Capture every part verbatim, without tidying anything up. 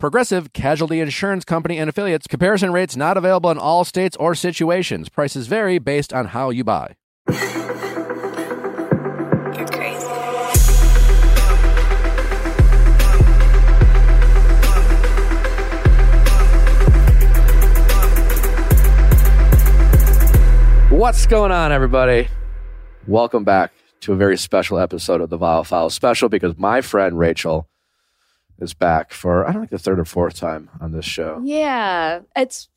Progressive Casualty Insurance Company and Affiliates. Comparison rates not available in all states or situations. Prices vary based on how you buy. You're crazy. What's going on, everybody? Welcome back to a very special episode of The Viall Files. Special because my friend Rachel is back for, I don't think, the third or fourth time on this show. Yeah, it's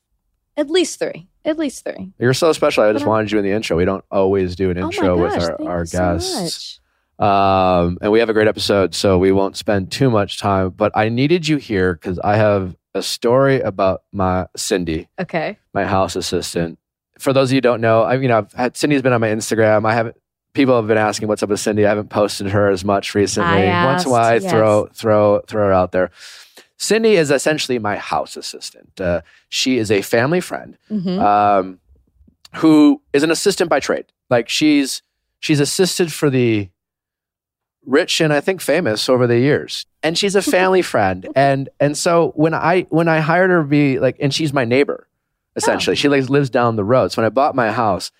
at least three. At least three. You're so special. I but just I, wanted you in the intro. We don't always do an intro oh my gosh, with our, thank our you guests. So much. Um, and we have a great episode, so we won't spend too much time. But I needed you here because I have a story about my Cindy, okay, my house assistant. For those of you who don't know, I you know I've had, Cindy's been on my Instagram. I haven't. People have been asking what's up with Cindy. I haven't posted her as much recently. I asked, Once in a while, I yes. throw, throw, throw her out there. Cindy is essentially my house assistant. Uh, she is a family friend mm-hmm. um, who is an assistant by trade. Like she's she's assisted for the rich and I think famous over the years, and she's a family friend. And and so when I when I hired her to be like, and she's my neighbor essentially. Oh. She like lives down the road. So when I bought my house.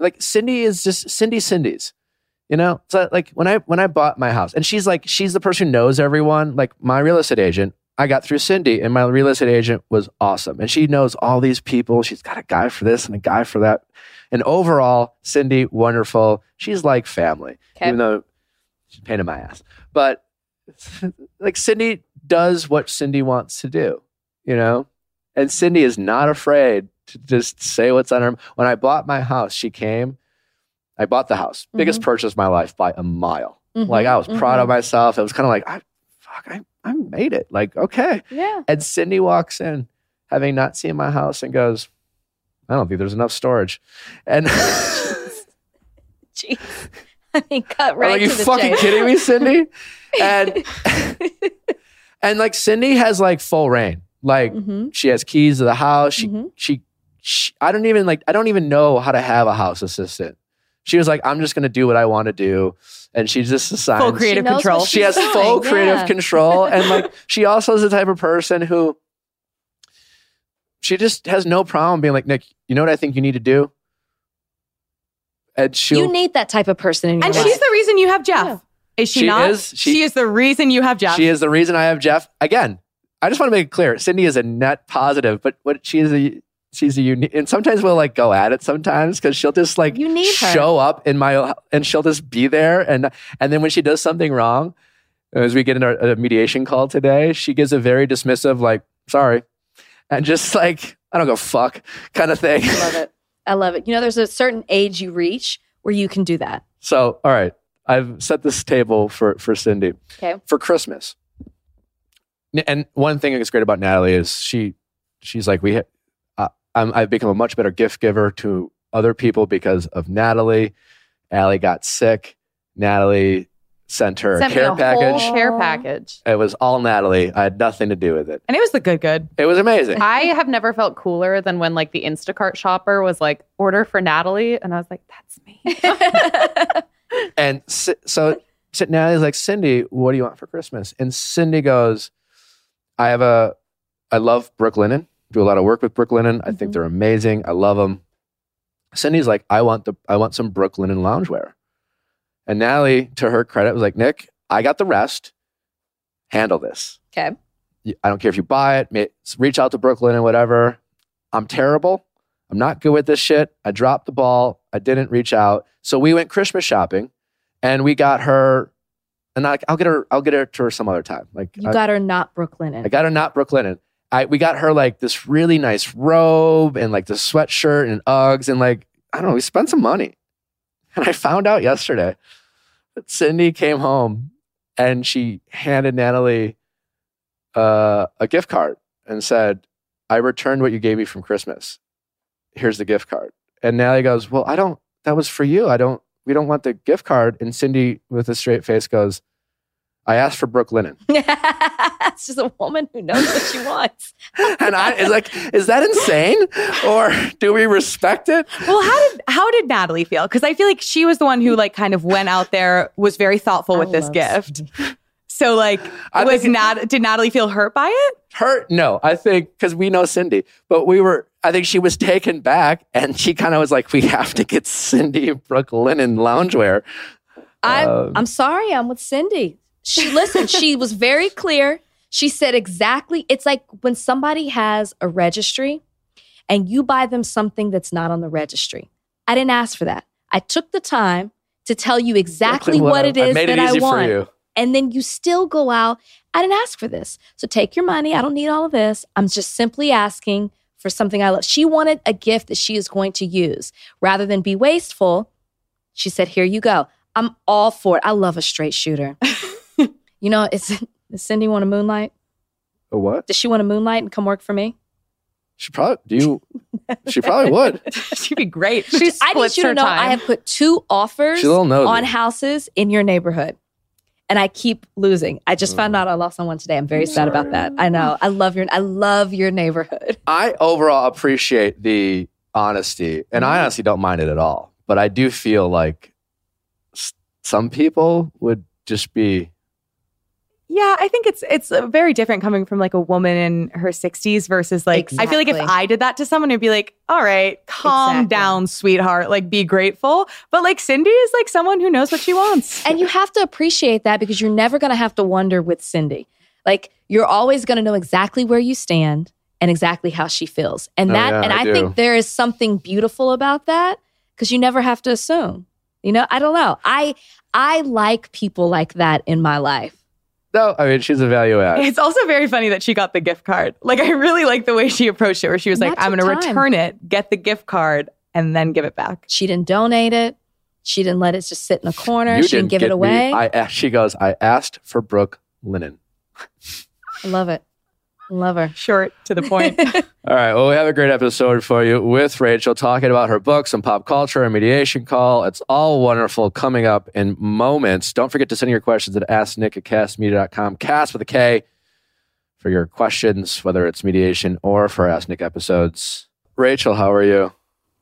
Like Cindy is just Cindy Cindy's, you know? So like when I when I bought my house, and she's like, she's the person who knows everyone. Like my real estate agent, I got through Cindy, and my real estate agent was awesome. And she knows all these people. She's got a guy for this and a guy for that. And overall, Cindy, wonderful. She's like family, okay. Even though she's a pain in my ass. But like Cindy does what Cindy wants to do, you know? And Cindy is not afraid to just say what's on her. When I bought my house, she came. I bought the house. Mm-hmm. Biggest purchase of my life by a mile. Mm-hmm. Like I was mm-hmm. proud of myself. It was kind of like, I, fuck, I, I made it. Like, okay. Yeah. And Cindy walks in, having not seen my house, and goes, I don't think there's enough storage. And jeez. Jeez. I mean, cut right. Are you fucking chase. Kidding me, Cindy? And and like Cindy has like full reign. Like mm-hmm. she has keys to the house. She mm-hmm. she. I don't even like, I don't even know how to have a house assistant. She was like, I'm just going to do what I want to do. And she just assigns. Full creative she control. She has doing. full yeah. creative control. And like, she also is the type of person who, she just has no problem being like, Nick, you know what I think you need to do? And she'll. You need that type of person in your and life. And she's the reason you have Jeff. Yeah. Is she, she not? Is, she, she is the reason you have Jeff. She is the reason I have Jeff. Again, I just want to make it clear. Cindy is a net positive, but what she is a... She's a unique, and sometimes we'll like go at it sometimes because she'll just like you need show up in my, and she'll just be there. And and then when she does something wrong, as we get in our mediation call today, she gives a very dismissive, like, sorry. And just like, I don't go fuck kind of thing. I love it. I love it. You know, there's a certain age you reach where you can do that. So, all right. I've set this table for, for Cindy. Okay. For Christmas. And one thing that's great about Natalie is she, she's like, we ha- I'm, I've become a much better gift giver to other people because of Natalie. Allie got sick. Natalie sent her sent care package. Care package. It was all Natalie. I had nothing to do with it. And it was the good, good. It was amazing. I have never felt cooler than when like the Instacart shopper was like, order for Natalie. And I was like, that's me. And so, so Natalie's like, Cindy, what do you want for Christmas? And Cindy goes, I have a, I love Brooklinen. Do a lot of work with Brooklinen. I mm-hmm. think they're amazing. I love them. Cindy's like, I want the, I want some Brooklinen loungewear. And Natalie, to her credit, was like, Nick, I got the rest. Handle this. Okay. I don't care if you buy it. Reach out to Brooklinen, whatever. I'm terrible. I'm not good with this shit. I dropped the ball. I didn't reach out. So we went Christmas shopping, and we got her. And I, I'll get her. I'll get her to her some other time. Like you I, got her not Brooklinen. I got her not Brooklinen. I, we got her like this really nice robe and like this sweatshirt and Uggs and like, I don't know, we spent some money. And I found out yesterday that Cindy came home and she handed Natalie uh, a gift card and said, I returned what you gave me from Christmas. here's the gift card. And Natalie goes, well, I don't, that was for you. I don't, we don't want the gift card. And Cindy with a straight face goes, I asked for Brooklinen. It's just a woman who knows what she wants. And I is like, is that insane? Or do we respect it? Well, how did how did Natalie feel? Because I feel like she was the one who like kind of went out there, was very thoughtful I with this gift. Cindy. So like, I was think, Nat- did Natalie feel hurt by it? Hurt? No, I think because we know Cindy, but we were. I think she was taken back, and she kind of was like, "We have to get Cindy Brooklinen loungewear." I'm um, I'm sorry, I'm with Cindy. She listened. She was very clear. She said exactly. It's like when somebody has a registry and you buy them something that's not on the registry. I didn't ask for that. I took the time to tell you exactly what, what it is I made it that easy I want. For you. And then you still go out. I didn't ask for this. So take your money. I don't need all of this. I'm just simply asking for something I love. She wanted a gift that she is going to use. Rather than be wasteful, she said, here you go. I'm all for it. I love a straight shooter. You know, is, does Cindy want a moonlight? A what? Does she want a moonlight and come work for me? She probably, do you, she probably would. She'd be great. She I need you to know time. I have put two offers on houses in your neighborhood. And I keep losing. I just found out I lost someone today. I'm very sad about that. I know. I love your I love your neighborhood. I overall appreciate the honesty. And I honestly don't mind it at all. But I do feel like some people would just be... Yeah, I think it's it's very different coming from like a woman in her sixties versus like, exactly. I feel like if I did that to someone, it'd be like, all right, calm exactly. down, sweetheart, like be grateful. But like Cindy is like someone who knows what she wants. And you have to appreciate that because you're never going to have to wonder with Cindy. Like you're always going to know exactly where you stand and exactly how she feels. And that, oh, yeah, and I, I think there is something beautiful about that because you never have to assume, you know, I don't know. I I like people like that in my life. No, I mean, she's a value add. It's also very funny that she got the gift card. Like, I really like the way she approached it, where she was like, I'm going to return it, get the gift card, and then give it back. She didn't donate it. She didn't let it just sit in a corner. She didn't give it away. I, she goes, I asked for Brooklinen. I love it. Love her. Short, to the point. All right. Well, we have a great episode for you with Rachel talking about her books and pop culture and Mediation Call. It's all wonderful coming up in moments. Don't forget to send your questions at ask nick at cast media dot com. Cast with a K for your questions, whether it's mediation or for Ask Nick episodes. Rachel, how are you?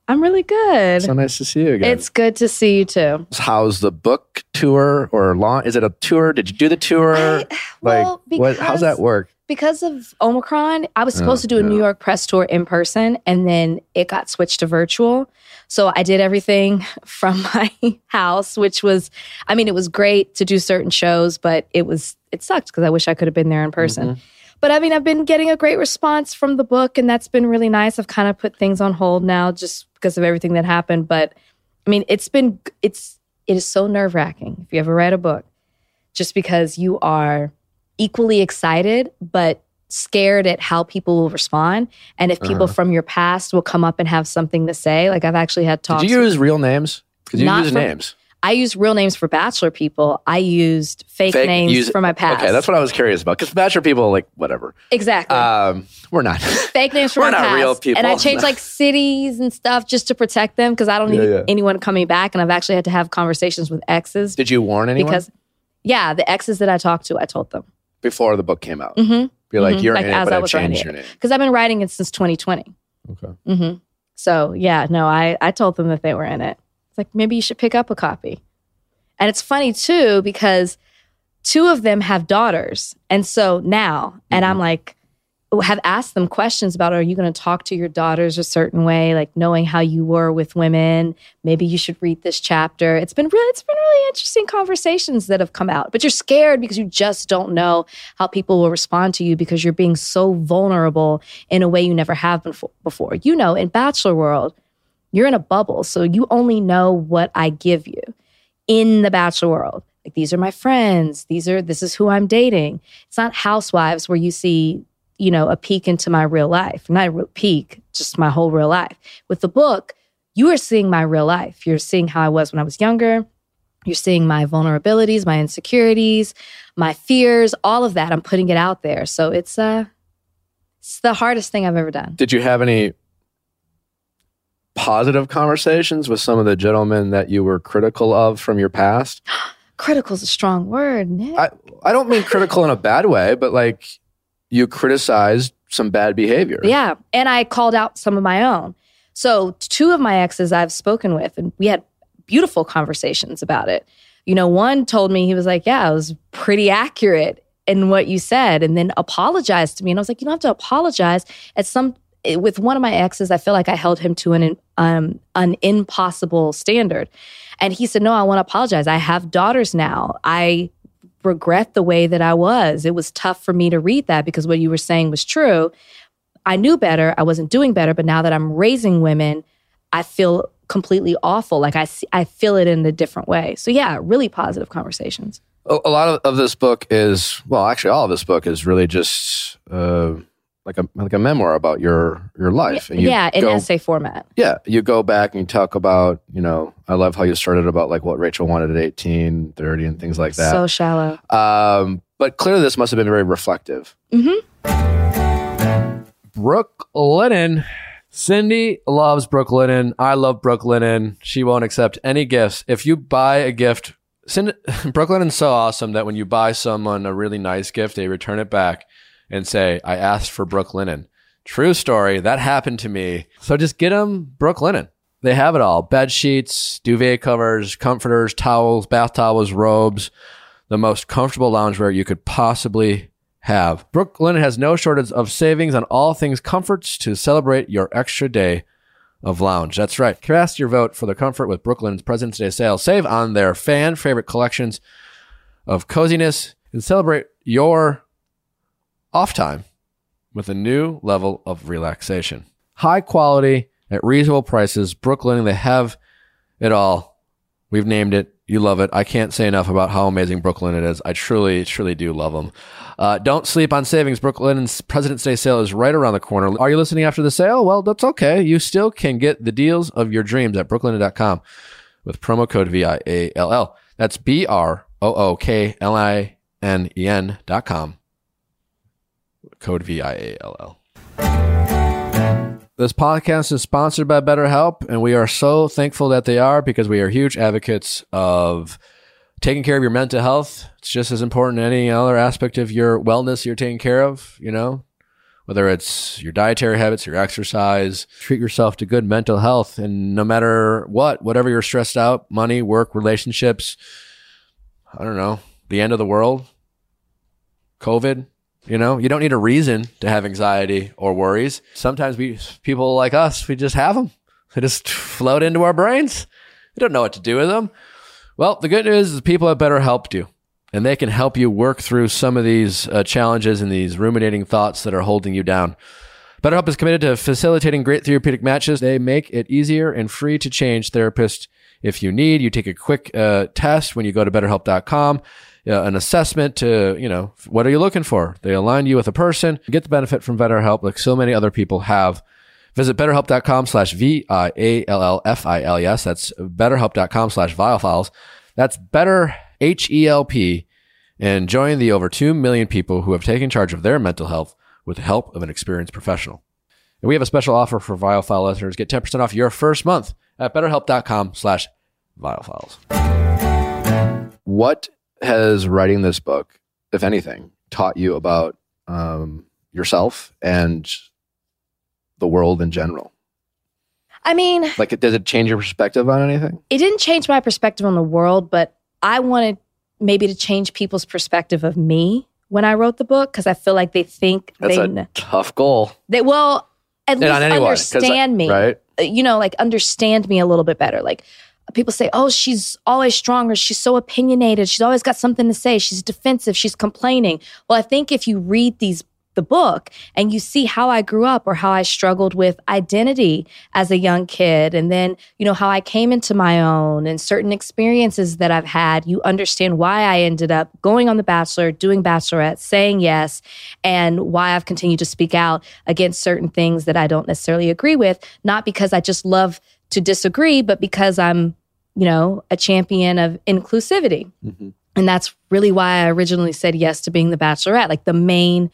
I'm really good. So nice to see you again. It's good to see you too. How's the book tour or launch? Is it a tour? Did you do the tour? I, well, like, what, how's that work? Because of Omicron, I was supposed oh, to do a yeah. New York press tour in person, and then it got switched to virtual. So I did everything from my house, which was, I mean, it was great to do certain shows, but it was, it sucked because I wish I could have been there in person. Mm-hmm. But I mean, I've been getting a great response from the book, and that's been really nice. I've kind of put things on hold now just because of everything that happened. But I mean, it's been, it's, it is so nerve-wracking if you ever read a book, just because you are equally excited, but scared at how people will respond. And if people uh-huh. from your past will come up and have something to say. Like I've actually had talks. Did you use real names? Because you use names. I used real names for Bachelor people. I used fake, fake names use, for my past. Okay, that's what I was curious about. Because Bachelor people, like, whatever. Exactly. Um, we're not. Fake names for we're my past. We're not real people. And I changed, like, cities and stuff just to protect them. Because I don't yeah, need yeah. anyone coming back. And I've actually had to have conversations with exes. Did you warn anyone? Because, yeah, the exes that I talked to, I told them. Before the book came out. Mm-hmm. Be like, mm-hmm. you're like, in it, but I I've changed your name. Because I've been writing it since twenty twenty. Okay. Mm-hmm. So, yeah, no, I, I told them that they were in it. It's like, maybe you should pick up a copy. And it's funny, too, because two of them have daughters. And so now, mm-hmm. and I'm like, have asked them questions about, are you going to talk to your daughters a certain way? Like knowing how you were with women, maybe you should read this chapter. It's been really, it's been really interesting conversations that have come out, but you're scared because you just don't know how people will respond to you because you're being so vulnerable in a way you never have been before. You know, in Bachelor world, you're in a bubble. So you only know what I give you in the Bachelor world. Like these are my friends. These are, this is who I'm dating. It's not Housewives where you see, you know, a peek into my real life. Not a real peek, just my whole real life. With the book, you are seeing my real life. You're seeing how I was when I was younger. You're seeing my vulnerabilities, my insecurities, my fears, all of that. I'm putting it out there. So it's uh, it's the hardest thing I've ever done. Did you have any positive conversations with some of the gentlemen that you were critical of from your past? Critical is a strong word, Nick. I, I don't mean critical in a bad way, but like you criticized some bad behavior. Yeah, and I called out some of my own. So two of my exes I've spoken with, and we had beautiful conversations about it. You know, one told me, he was like, yeah, it was pretty accurate in what you said, and then apologized to me. And I was like, you don't have to apologize. At some, with one of my exes, I feel like I held him to an um, an impossible standard. And he said, no, I want to apologize. I have daughters now. I regret the way that I was. It was tough for me to read that because what you were saying was true. I knew better. I wasn't doing better. But now that I'm raising women, I feel completely awful. Like I, I feel it in a different way. So yeah, really positive conversations. A, a lot of, of this book is, well, actually all of this book is really just uh, like a like a memoir about your, your life. And you yeah, in go, essay format. Yeah. You go back and you talk about, you know, I love how you started about like what Rachel wanted at eighteen, thirty and things like that. So shallow. Um, but clearly this must have been very reflective. Mm-hmm. Brooklinen. Cindy loves Brooklinen. I love Brooklinen. She won't accept any gifts. If you buy a gift, Cindy, Brooklinen's so awesome that when you buy someone a really nice gift, they return it back and say, I asked for Brooklinen. True story. That happened to me. So just get them Brooklinen. They have it all. Bed sheets, duvet covers, comforters, towels, bath towels, robes. The most comfortable loungewear you could possibly have. Brooklinen has no shortage of savings on all things comforts to celebrate your extra day of lounge. That's right. Cast your vote for the comfort with Brooklinen's President's Day sale. Save on their fan favorite collections of coziness and celebrate your off time with a new level of relaxation. High quality at reasonable prices. Brooklinen, they have it all. We've named it. You love it. I can't say enough about how amazing Brooklinen is. I truly, truly do love them. Uh, don't sleep on savings. Brooklinen's President's Day sale is right around the corner. Are you listening after the sale? Well, that's okay. You still can get the deals of your dreams at brooklinen dot com with promo code V I A L L. That's B R O O K L I N E N dot com. Code V I A L L. This podcast is sponsored by BetterHelp, and we are so thankful that they are because we are huge advocates of taking care of your mental health. It's just as important as any other aspect of your wellness you're taking care of, you know, whether it's your dietary habits, your exercise. Treat yourself to good mental health, and no matter what, whatever you're stressed out, money, work, relationships, I don't know, the end of the world, COVID. You know, you don't need a reason to have anxiety or worries. Sometimes we, people like us, we just have them. They just float into our brains. We don't know what to do with them. Well, the good news is people at BetterHelp do, and they can help you work through some of these uh, challenges and these ruminating thoughts that are holding you down. BetterHelp is committed to facilitating great therapeutic matches. They make it easier and free to change therapists if you need. You take a quick uh, test when you go to BetterHelp dot com. Uh, an assessment to, you know, what are you looking for? They align you with a person. Get the benefit from BetterHelp like so many other people have. Visit BetterHelp dot com slash V I A L L F I L E S. That's BetterHelp dot com slash Viall Files. That's Better H E L P. And join the over two million people who have taken charge of their mental health with the help of an experienced professional. And we have a special offer for Viall File listeners. Get ten percent off your first month at BetterHelp dot com slash Viall Files. What has writing this book, if anything, taught you about um, yourself and the world in general? I mean... Like, does it change your perspective on anything? It didn't change my perspective on the world, but I wanted maybe to change people's perspective of me when I wrote the book, because I feel like they think... That's they, a tough goal. They well, at least anyone, understand I, me. Right? You know, like, understand me a little bit better. Like, people say, oh, she's always stronger. She's so opinionated. She's always got something to say. She's defensive. She's complaining. Well, I think if you read these the book and you see how I grew up or how I struggled with identity as a young kid, and then, you know, how I came into my own and certain experiences that I've had, you understand why I ended up going on The Bachelor, doing Bachelorette, saying yes, and why I've continued to speak out against certain things that I don't necessarily agree with, not because I just love to disagree, but because I'm, you know, a champion of inclusivity. Mm-hmm. And that's really why I originally said yes to being The Bachelorette, like the main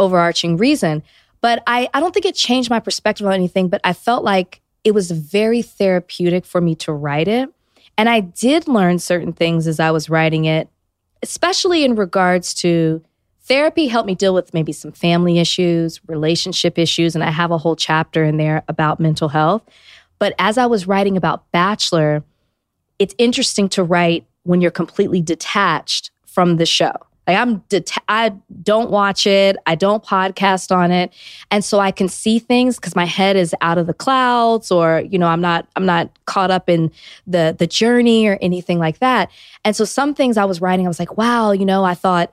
overarching reason. But I, I don't think it changed my perspective on anything, but I felt like it was very therapeutic for me to write it. And I did learn certain things as I was writing it, especially in regards to therapy helped me deal with maybe some family issues, relationship issues, and I have a whole chapter in there about mental health. But as I was writing about Bachelor, it's interesting to write when you're completely detached from the show. Like I'm deta- I don't watch it. I don't podcast on it. And so I can see things because my head is out of the clouds or, you know, I'm not I'm not caught up in the the journey or anything like that. And so some things I was writing, I was like, wow, you know, I thought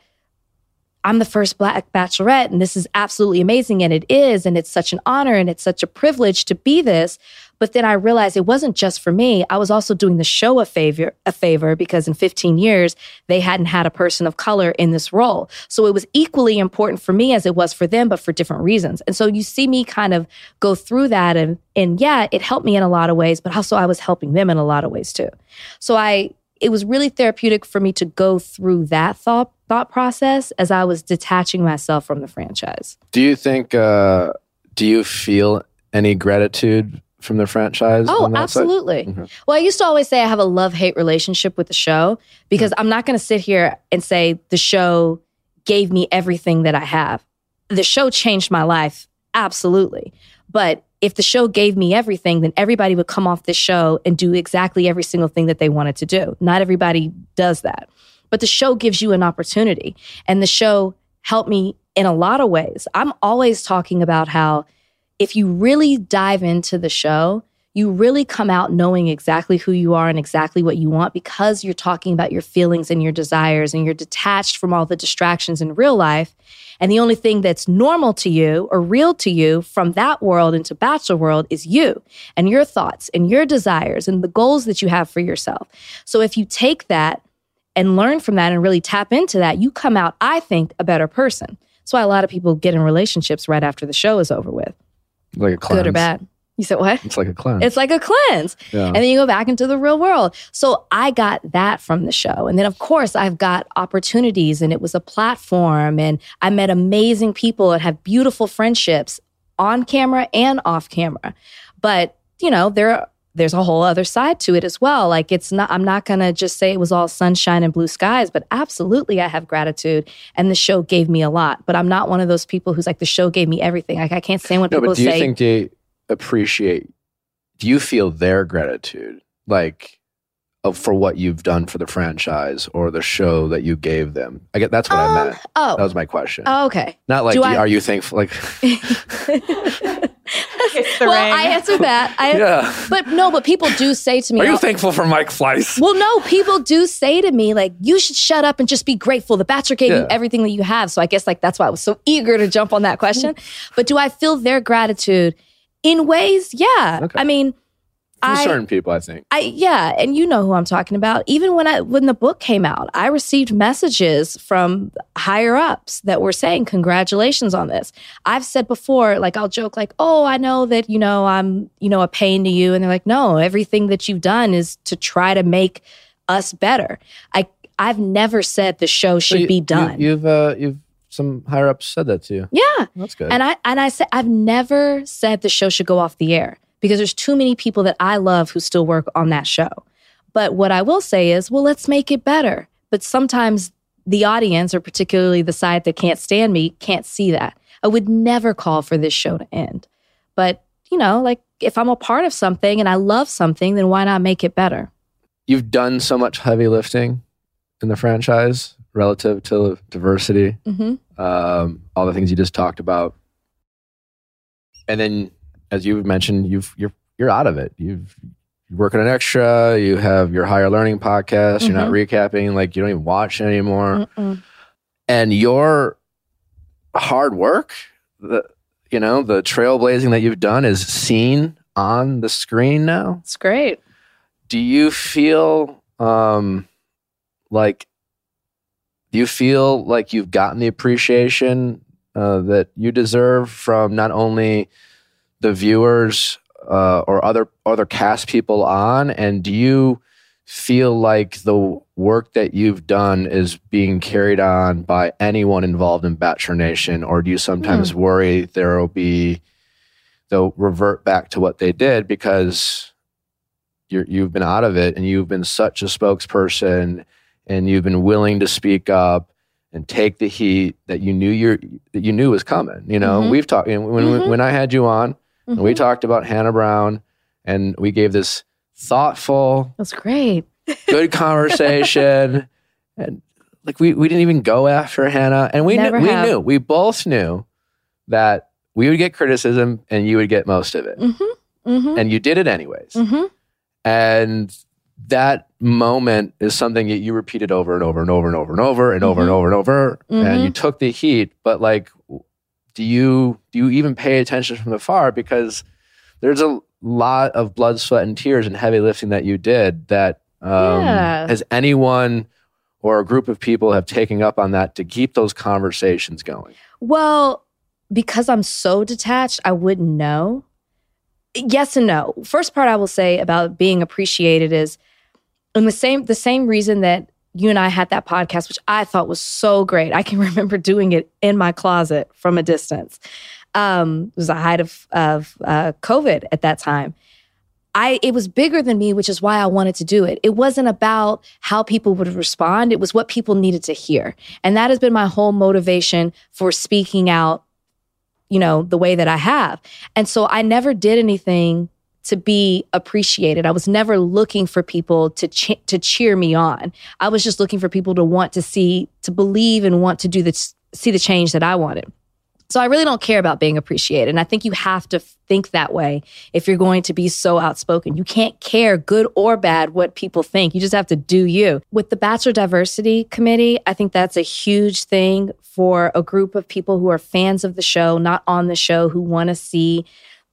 I'm the first Black Bachelorette and this is absolutely amazing. And it is. And it's such an honor and it's such a privilege to be this. But then I realized it wasn't just for me. I was also doing the show a favor, a favor because in fifteen years, they hadn't had a person of color in this role. So it was equally important for me as it was for them, but for different reasons. And so you see me kind of go through that. And, and yeah, it helped me in a lot of ways, but also I was helping them in a lot of ways too. So I it was really therapeutic for me to go through that thought thought process as I was detaching myself from the franchise. Do you think, uh, do you feel any gratitude from the franchise? Oh, absolutely. Mm-hmm. Well, I used to always say I have a love-hate relationship with the show because mm-hmm. I'm not going to sit here and say the show gave me everything that I have. The show changed my life. Absolutely. But if the show gave me everything, then everybody would come off this show and do exactly every single thing that they wanted to do. Not everybody does that. But the show gives you an opportunity. And the show helped me in a lot of ways. I'm always talking about how if you really dive into the show, you really come out knowing exactly who you are and exactly what you want because you're talking about your feelings and your desires and you're detached from all the distractions in real life. And the only thing that's normal to you or real to you from that world into Bachelor world is you and your thoughts and your desires and the goals that you have for yourself. So if you take that and learn from that and really tap into that, you come out, I think, a better person. That's why a lot of people get in relationships right after the show is over with. Like a cleanse. Good or bad. You said what? It's like a cleanse. It's like a cleanse. Yeah. And then you go back into the real world. So I got that from the show. And then, of course, I've got opportunities and it was a platform and I met amazing people and have beautiful friendships on camera and off camera. But, you know, there there's a whole other side to it as well. Like it's not, I'm not going to just say it was all sunshine and blue skies, but absolutely I have gratitude and the show gave me a lot, but I'm not one of those people who's like the show gave me everything. Like I can't stand what no, people say. No, but do you think they appreciate, do you feel their gratitude? Like for what you've done for the franchise or the show that you gave them? I get that's what um, I meant. Oh. That was my question. Oh, okay. Not like, do do, I, are you thankful? Like, well, ring. I answered that. I, yeah. But no, but people do say to me. Are you thankful for Mike Fleiss? Well, no, people do say to me, like, you should shut up and just be grateful. The Bachelor gave yeah. you everything that you have. So I guess like that's why I was so eager to jump on that question. But do I feel their gratitude in ways? Yeah. Okay. I mean, From certain I, people, I think. I yeah, and you know who I'm talking about. Even when I when the book came out, I received messages from higher ups that were saying, "Congratulations on this." I've said before, like I'll joke, like, "Oh, I know that you know I'm you know a pain to you," and they're like, "No, everything that you've done is to try to make us better." I I've never said the show should so you, be done. You, you've uh, you've some higher ups said that to you. Yeah, that's good. And I and I said I've never said the show should go off the air. Because there's too many people that I love who still work on that show. But what I will say is, well, let's make it better. But sometimes the audience, or particularly the side that can't stand me, can't see that. I would never call for this show to end. But, you know, like if I'm a part of something and I love something, then why not make it better? You've done so much heavy lifting in the franchise relative to diversity, mm-hmm. um, all the things you just talked about. And then, as you've mentioned, you've, you're you're out of it. You've, you're working an extra. You have your Higher Learning podcast. Mm-hmm. You're not recapping. Like you don't even watch it anymore. Mm-mm. And your hard work, the you know the trailblazing that you've done is seen on the screen now. It's great. Do you feel um, like do you feel like you've gotten the appreciation uh, that you deserve from not only the viewers uh, or other other cast people on? And do you feel like the work that you've done is being carried on by anyone involved in Bachelor Nation? Or do you sometimes mm. worry there will be they'll revert back to what they did because you're, you've been out of it and you've been such a spokesperson and you've been willing to speak up and take the heat that you knew you're, that you knew was coming. You know, mm-hmm. we've talked, when, mm-hmm. when I had you on, mm-hmm. and we talked about Hannah Brown and we gave this thoughtful, that's great, good conversation. And like, we, we didn't even go after Hannah. And we knew, we knew, we both knew that we would get criticism and you would get most of it. Mm-hmm, mm-hmm. And you did it anyways. Mm-hmm. And that moment is something that you repeated over and over and over and over and over and mm-hmm. over and over and over. Mm-hmm. And you took the heat, but like, do you, do you even pay attention from afar? Because there's a lot of blood, sweat, and tears and heavy lifting that you did that um, yeah. has anyone or a group of people have taken up on that to keep those conversations going? Well, because I'm so detached, I wouldn't know. Yes and no. First part I will say about being appreciated is, and the same the same reason that you and I had that podcast, which I thought was so great. I can remember doing it in my closet from a distance. Um, it was the height of, of uh, COVID at that time. I, it was bigger than me, which is why I wanted to do it. It wasn't about how people would respond. It was what people needed to hear. And that has been my whole motivation for speaking out, you know, the way that I have. And so I never did anything to be appreciated. I was never looking for people to che- to cheer me on. I was just looking for people to want to see, to believe and want to do the see the change that I wanted. So I really don't care about being appreciated. And I think you have to think that way if you're going to be so outspoken. You can't care, good or bad, what people think. You just have to do you. With the Bachelor Diversity Committee, I think that's a huge thing for a group of people who are fans of the show, not on the show, who want to see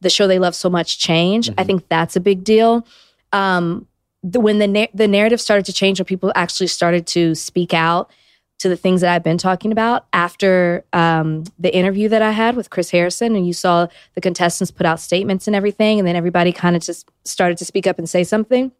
the show they love so much change. Mm-hmm. I think that's a big deal. Um, the, when the, na- the narrative started to change, when people actually started to speak out to the things that I've been talking about after um, the interview that I had with Chris Harrison, and you saw the contestants put out statements and everything, and then everybody kind of just started to speak up and say something.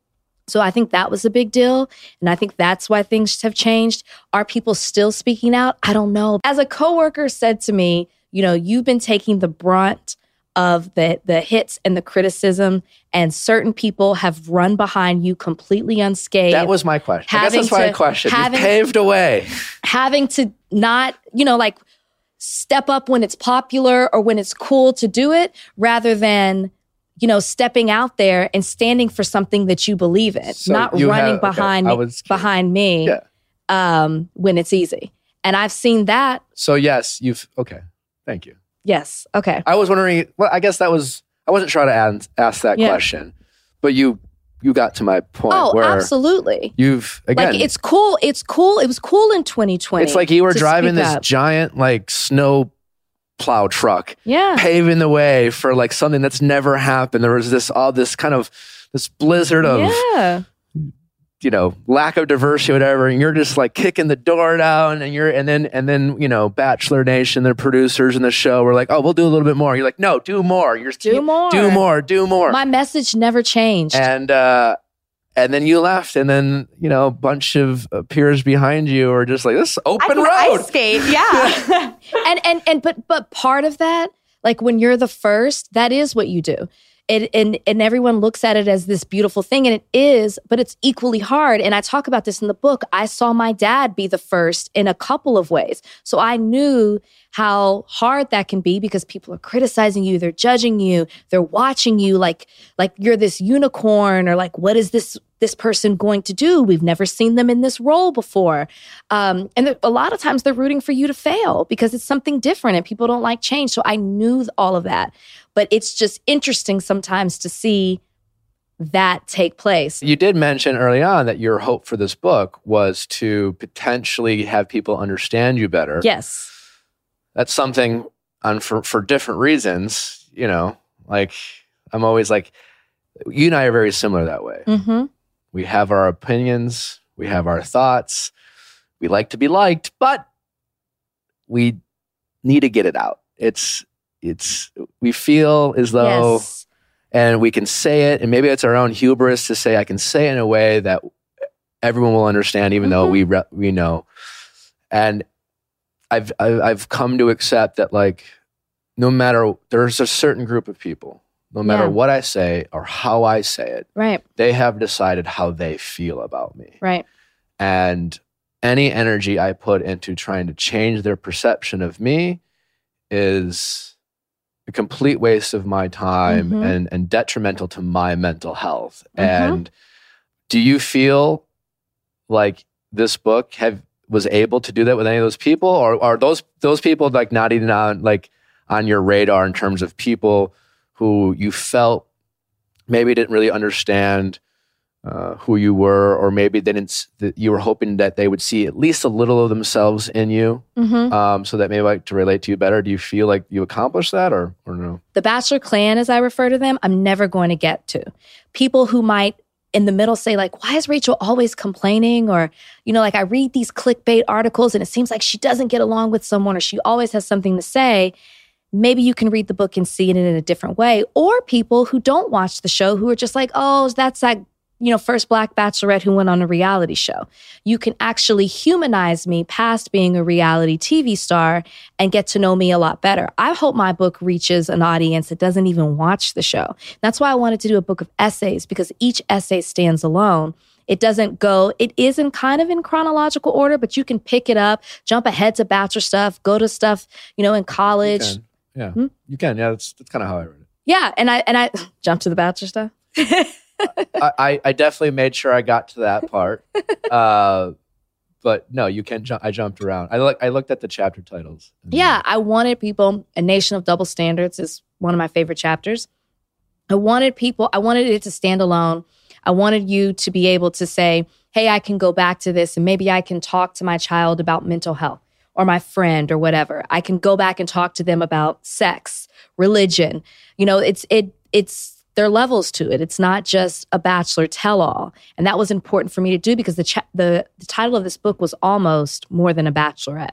So I think that was a big deal, and I think that's why things have changed. Are people still speaking out? I don't know. As a coworker said to me, you know, you've been taking the brunt of the, the hits and the criticism, and certain people have run behind you completely unscathed. That was my question. I guess that's my question. You paved a way. Having to not, you know, like step up when it's popular or when it's cool to do it, rather than, you know, stepping out there and standing for something that you believe in, so not running have, behind okay, behind me yeah. um, when it's easy. And I've seen that. So yes, you've, okay, thank you. Yes. Okay. I was wondering, well, I guess that was, I wasn't sure to ask, ask that yeah. question, but you you got to my point. Oh, where absolutely. You've, again. Like, it's cool. It's cool. It was cool in twenty twenty. It's like you were driving this up. giant, like, snow plow truck. Yeah. Paving the way for, like, something that's never happened. There was this, all this kind of, this blizzard of, yeah. you know, lack of diversity, whatever, and you're just like kicking the door down, and you're, and then, and then, you know, Bachelor Nation, the producers in the show were like, oh, we'll do a little bit more. You're like, no, do more. You're do more, do more, do more. My message never changed. And, uh, and then you left, and then, you know, a bunch of peers behind you are just like, this open road. I can ice skate, yeah. and, and, and, but, but part of that, like when you're the first, that is what you do. It, and and everyone looks at it as this beautiful thing, and it is, but it's equally hard. And I talk about this in the book. I saw my dad be the first in a couple of ways. So I knew how hard that can be, because people are criticizing you, they're judging you, they're watching you like, like you're this unicorn, or like, what is this, this person going to do? We've never seen them in this role before. Um, and there, a lot of times they're rooting for you to fail because it's something different and people don't like change. So I knew all of that. But it's just interesting sometimes to see that take place. You did mention early on that your hope for this book was to potentially have people understand you better. Yes. That's something on for, for different reasons, you know, like I'm always like, you and I are very similar that way. Mm-hmm. We have our opinions. We have our thoughts. We like to be liked, but we need to get it out. It's, it's, we feel as though, yes. and we can say it, and maybe it's our own hubris to say, I can say it in a way that everyone will understand, even mm-hmm. though we, re- we know. And I've I've come to accept that, like, no matter, there's a certain group of people, no matter yeah. what I say or how I say it, right. they have decided how they feel about me. Right. And any energy I put into trying to change their perception of me is a complete waste of my time mm-hmm. and, and detrimental to my mental health. Mm-hmm. And do you feel like this book have was able to do that with any of those people? Or are those those people like not even on like on your radar in terms of people who you felt maybe didn't really understand uh, who you were, or maybe they didn't, that you were hoping that they would see at least a little of themselves in you mm-hmm. um, so that maybe like to relate to you better? Do you feel like you accomplished that or, or no? The Bachelor clan, as I refer to them, I'm never going to get to. People who might in the middle say like, why is Rachel always complaining? Or, you know, like I read these clickbait articles and it seems like she doesn't get along with someone or she always has something to say. Maybe you can read the book and see it in a different way. Or people who don't watch the show who are just like, oh, that's that, you know, first Black Bachelorette who went on a reality show. You can actually humanize me past being a reality T V star and get to know me a lot better. I hope my book reaches an audience that doesn't even watch the show. That's why I wanted to do a book of essays, because each essay stands alone. It doesn't go, it is in kind of in chronological order, but you can pick it up, jump ahead to Bachelor stuff, go to stuff, you know, in college. Yeah, hmm? you can. Yeah, that's that's kind of how I read it. Yeah, and I and I jumped to the Bachelor stuff. I, I definitely made sure I got to that part, uh, but no, you can. Ju- I jumped around. I look. I looked at the chapter titles. Yeah, I wanted people. A Nation of Double Standards is one of my favorite chapters. I wanted people. I wanted it to stand alone. I wanted you to be able to say, "Hey, I can go back to this, and maybe I can talk to my child about mental health." Or my friend or whatever. I can go back and talk to them about sex, religion. You know, it's it it's there are levels to it. It's not just a Bachelor tell-all. And that was important for me to do because the cha- the, the title of this book was almost More Than a Bachelorette.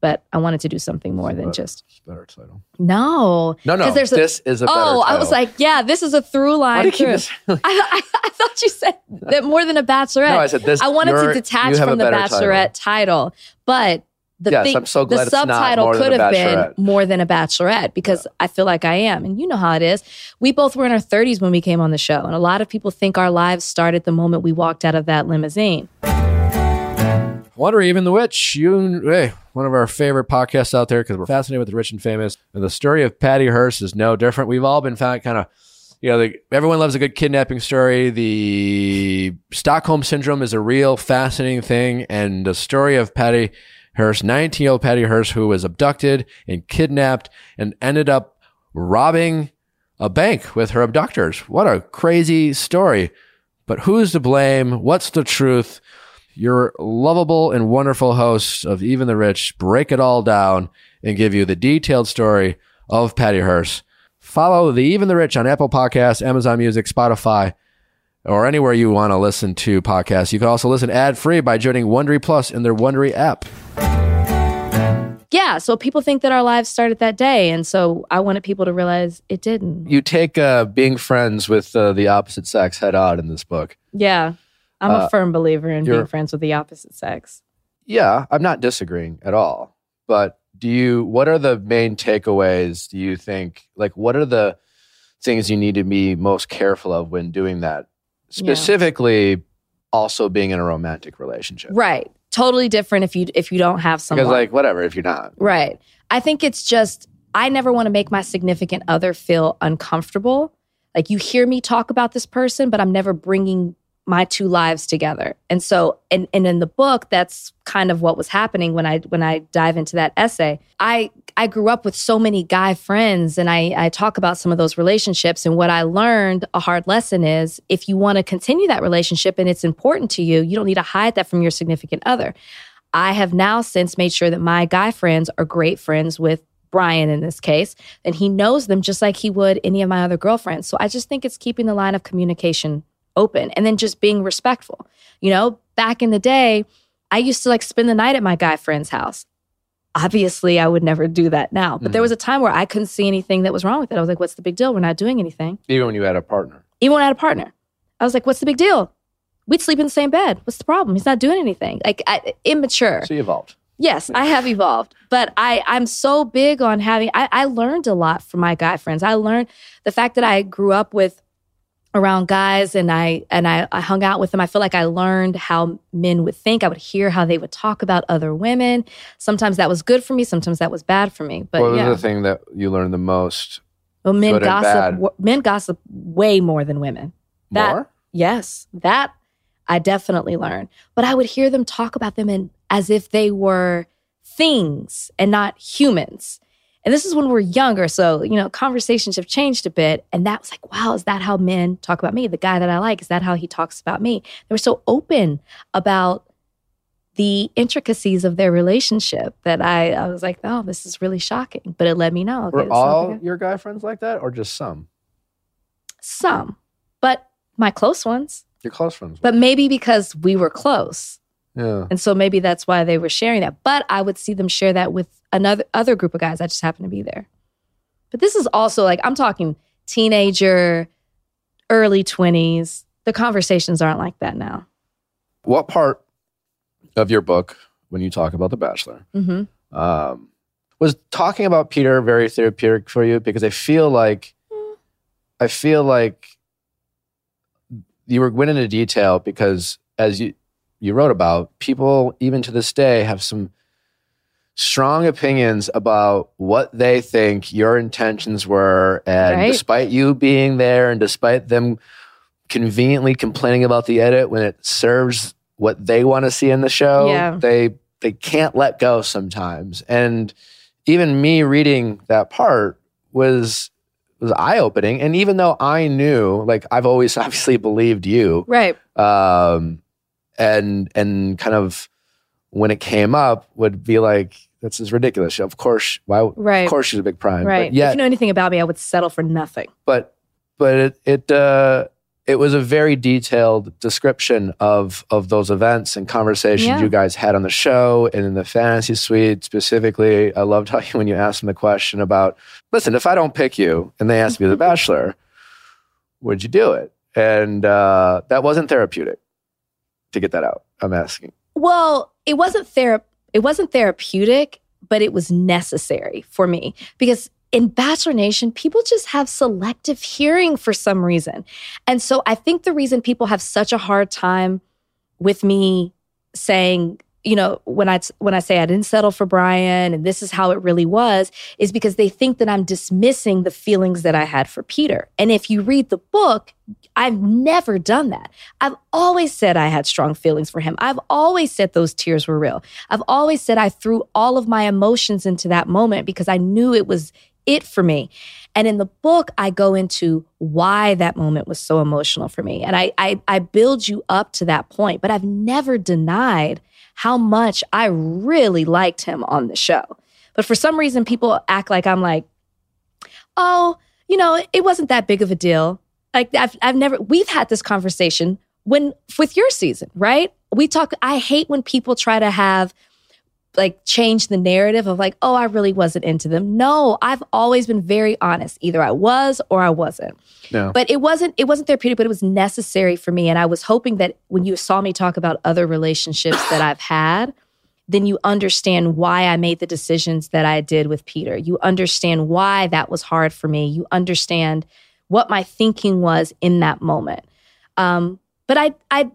But I wanted to do something more it's than better, just... It's a better title. No. No, no. There's a, this is a better oh, title. I was like, yeah, this is a through line. Why do you keep through. This? I, I, I thought you said that More Than a Bachelorette. No, I said this. I wanted to detach from the Bachelorette title. title but... The yes, thing, I'm so glad the subtitle could have been More Than a Bachelorette because yeah. I feel like I am. And you know how it is. We both were in our thirties when we came on the show. And a lot of people think our lives started the moment we walked out of that limousine. Wondery, Even the Rich, you, hey, one of our favorite podcasts out there because we're fascinated with the rich and famous. And the story of Patty Hearst is no different. We've all been found kind of, you know, the, everyone loves a good kidnapping story. The Stockholm Syndrome is a real fascinating thing. And the story of Patty Hearst, nineteen-year-old Patty Hearst, who was abducted and kidnapped and ended up robbing a bank with her abductors. What a crazy story. But who's to blame? What's the truth? Your lovable and wonderful hosts of Even the Rich break it all down and give you the detailed story of Patty Hearst. Follow the Even the Rich on Apple Podcasts, Amazon Music, Spotify, or anywhere you want to listen to podcasts. You can also listen ad-free by joining Wondery Plus in their Wondery app. Yeah, so people think that our lives started that day, and so I wanted people to realize it didn't. You take uh, being friends with uh, the opposite sex head on in this book. Yeah, I'm uh, a firm believer in being friends with the opposite sex. Yeah, I'm not disagreeing at all. But do you? What are the main takeaways? Do you think? Like, what are the things you need to be most careful of when doing that? Specifically, yeah. also being in a romantic relationship. Right. Totally different if you if you don't have someone. Because like, whatever, if you're not. Right. I think it's just, I never want to make my significant other feel uncomfortable. Like, you hear me talk about this person, but I'm never bringing my two lives together. And so, and, and in the book, that's kind of what was happening when I when I dive into that essay. I I grew up with so many guy friends, and I, I talk about some of those relationships. And what I learned, a hard lesson is, if you want to continue that relationship and it's important to you, you don't need to hide that from your significant other. I have now since made sure that my guy friends are great friends with Brian in this case, and he knows them just like he would any of my other girlfriends. So I just think it's keeping the line of communication open and then just being respectful. You know, back in the day, I used to like spend the night at my guy friend's house. Obviously, I would never do that now. But mm-hmm. there was a time where I couldn't see anything that was wrong with it. I was like, what's the big deal? We're not doing anything. Even when you had a partner. Even when I had a partner. I was like, what's the big deal? We'd sleep in the same bed. What's the problem? He's not doing anything. Like, I, immature. So you evolved. Yes, I have evolved, but I, I'm so big on having, I, I learned a lot from my guy friends. I learned the fact that I grew up with around guys and I and I, I hung out with them. I feel like I learned how men would think. I would hear how they would talk about other women. Sometimes that was good for me. Sometimes that was bad for me. But what was yeah. the thing that you learned the most? Well, men gossip. W- men gossip way more than women. That, more? Yes, that I definitely learned. But I would hear them talk about them in as if they were things and not humans. And this is when we're younger, so, you know, conversations have changed a bit. And that was like, wow, is that how men talk about me? The guy that I like, is that how he talks about me? They were so open about the intricacies of their relationship that I, I was like, oh, this is really shocking. But it let me know. Okay, were all your guy friends like that or just some? Some, but my close ones. Your close friends. But maybe because we were close. Yeah. And so maybe that's why they were sharing that. But I would see them share that with another other group of guys. I just happened to be there. But this is also like, I'm talking teenager, early twenties. The conversations aren't like that now. What part of your book, when you talk about The Bachelor, mm-hmm. um, was talking about Peter very therapeutic for you? Because I feel like, mm. I feel like you were went into detail because as you... you wrote about, people even to this day have some strong opinions about what they think your intentions were. And right. despite you being there and despite them conveniently complaining about the edit when it serves what they want to see in the show, yeah. they they can't let go sometimes. And even me reading that part was was eye-opening. And even though I knew, like I've always obviously believed you. Right. Um And and kind of when it came up, would be like, this is ridiculous. Of course, why? Right. Of course, she's a big prime. Right. But yet, if you know anything about me, I would settle for nothing. But but it it uh, it was a very detailed description of of those events and conversations yeah. you guys had on the show and in the fantasy suite specifically. I loved how you, when you asked them the question about, listen, if I don't pick you, and they asked me The Bachelor, would you do it? And uh, that wasn't therapeutic. To get that out, I'm asking. Well, it wasn't thera- it wasn't therapeutic, but it was necessary for me because in Bachelor Nation, people just have selective hearing for some reason. And so I think the reason people have such a hard time with me saying, you know, when I when I say I didn't settle for Brian and this is how it really was, is because they think that I'm dismissing the feelings that I had for Peter. And if you read the book, I've never done that. I've always said I had strong feelings for him. I've always said those tears were real. I've always said I threw all of my emotions into that moment because I knew it was it for me. And in the book, I go into why that moment was so emotional for me. And I I, I build you up to that point, but I've never denied how much I really liked him on the show. But for some reason, people act like I'm like, oh, you know, it wasn't that big of a deal. Like I've I've never we've had this conversation when with your season, right? We talk I hate when people try to have like change the narrative of like, oh, I really wasn't into them. No, I've always been very honest. Either I was or I wasn't. No. But it wasn't it wasn't therapeutic, but it was necessary for me. And I was hoping that when you saw me talk about other relationships that I've had, then you understand why I made the decisions that I did with Peter. You understand why that was hard for me. You understand what my thinking was in that moment. Um, but I, I,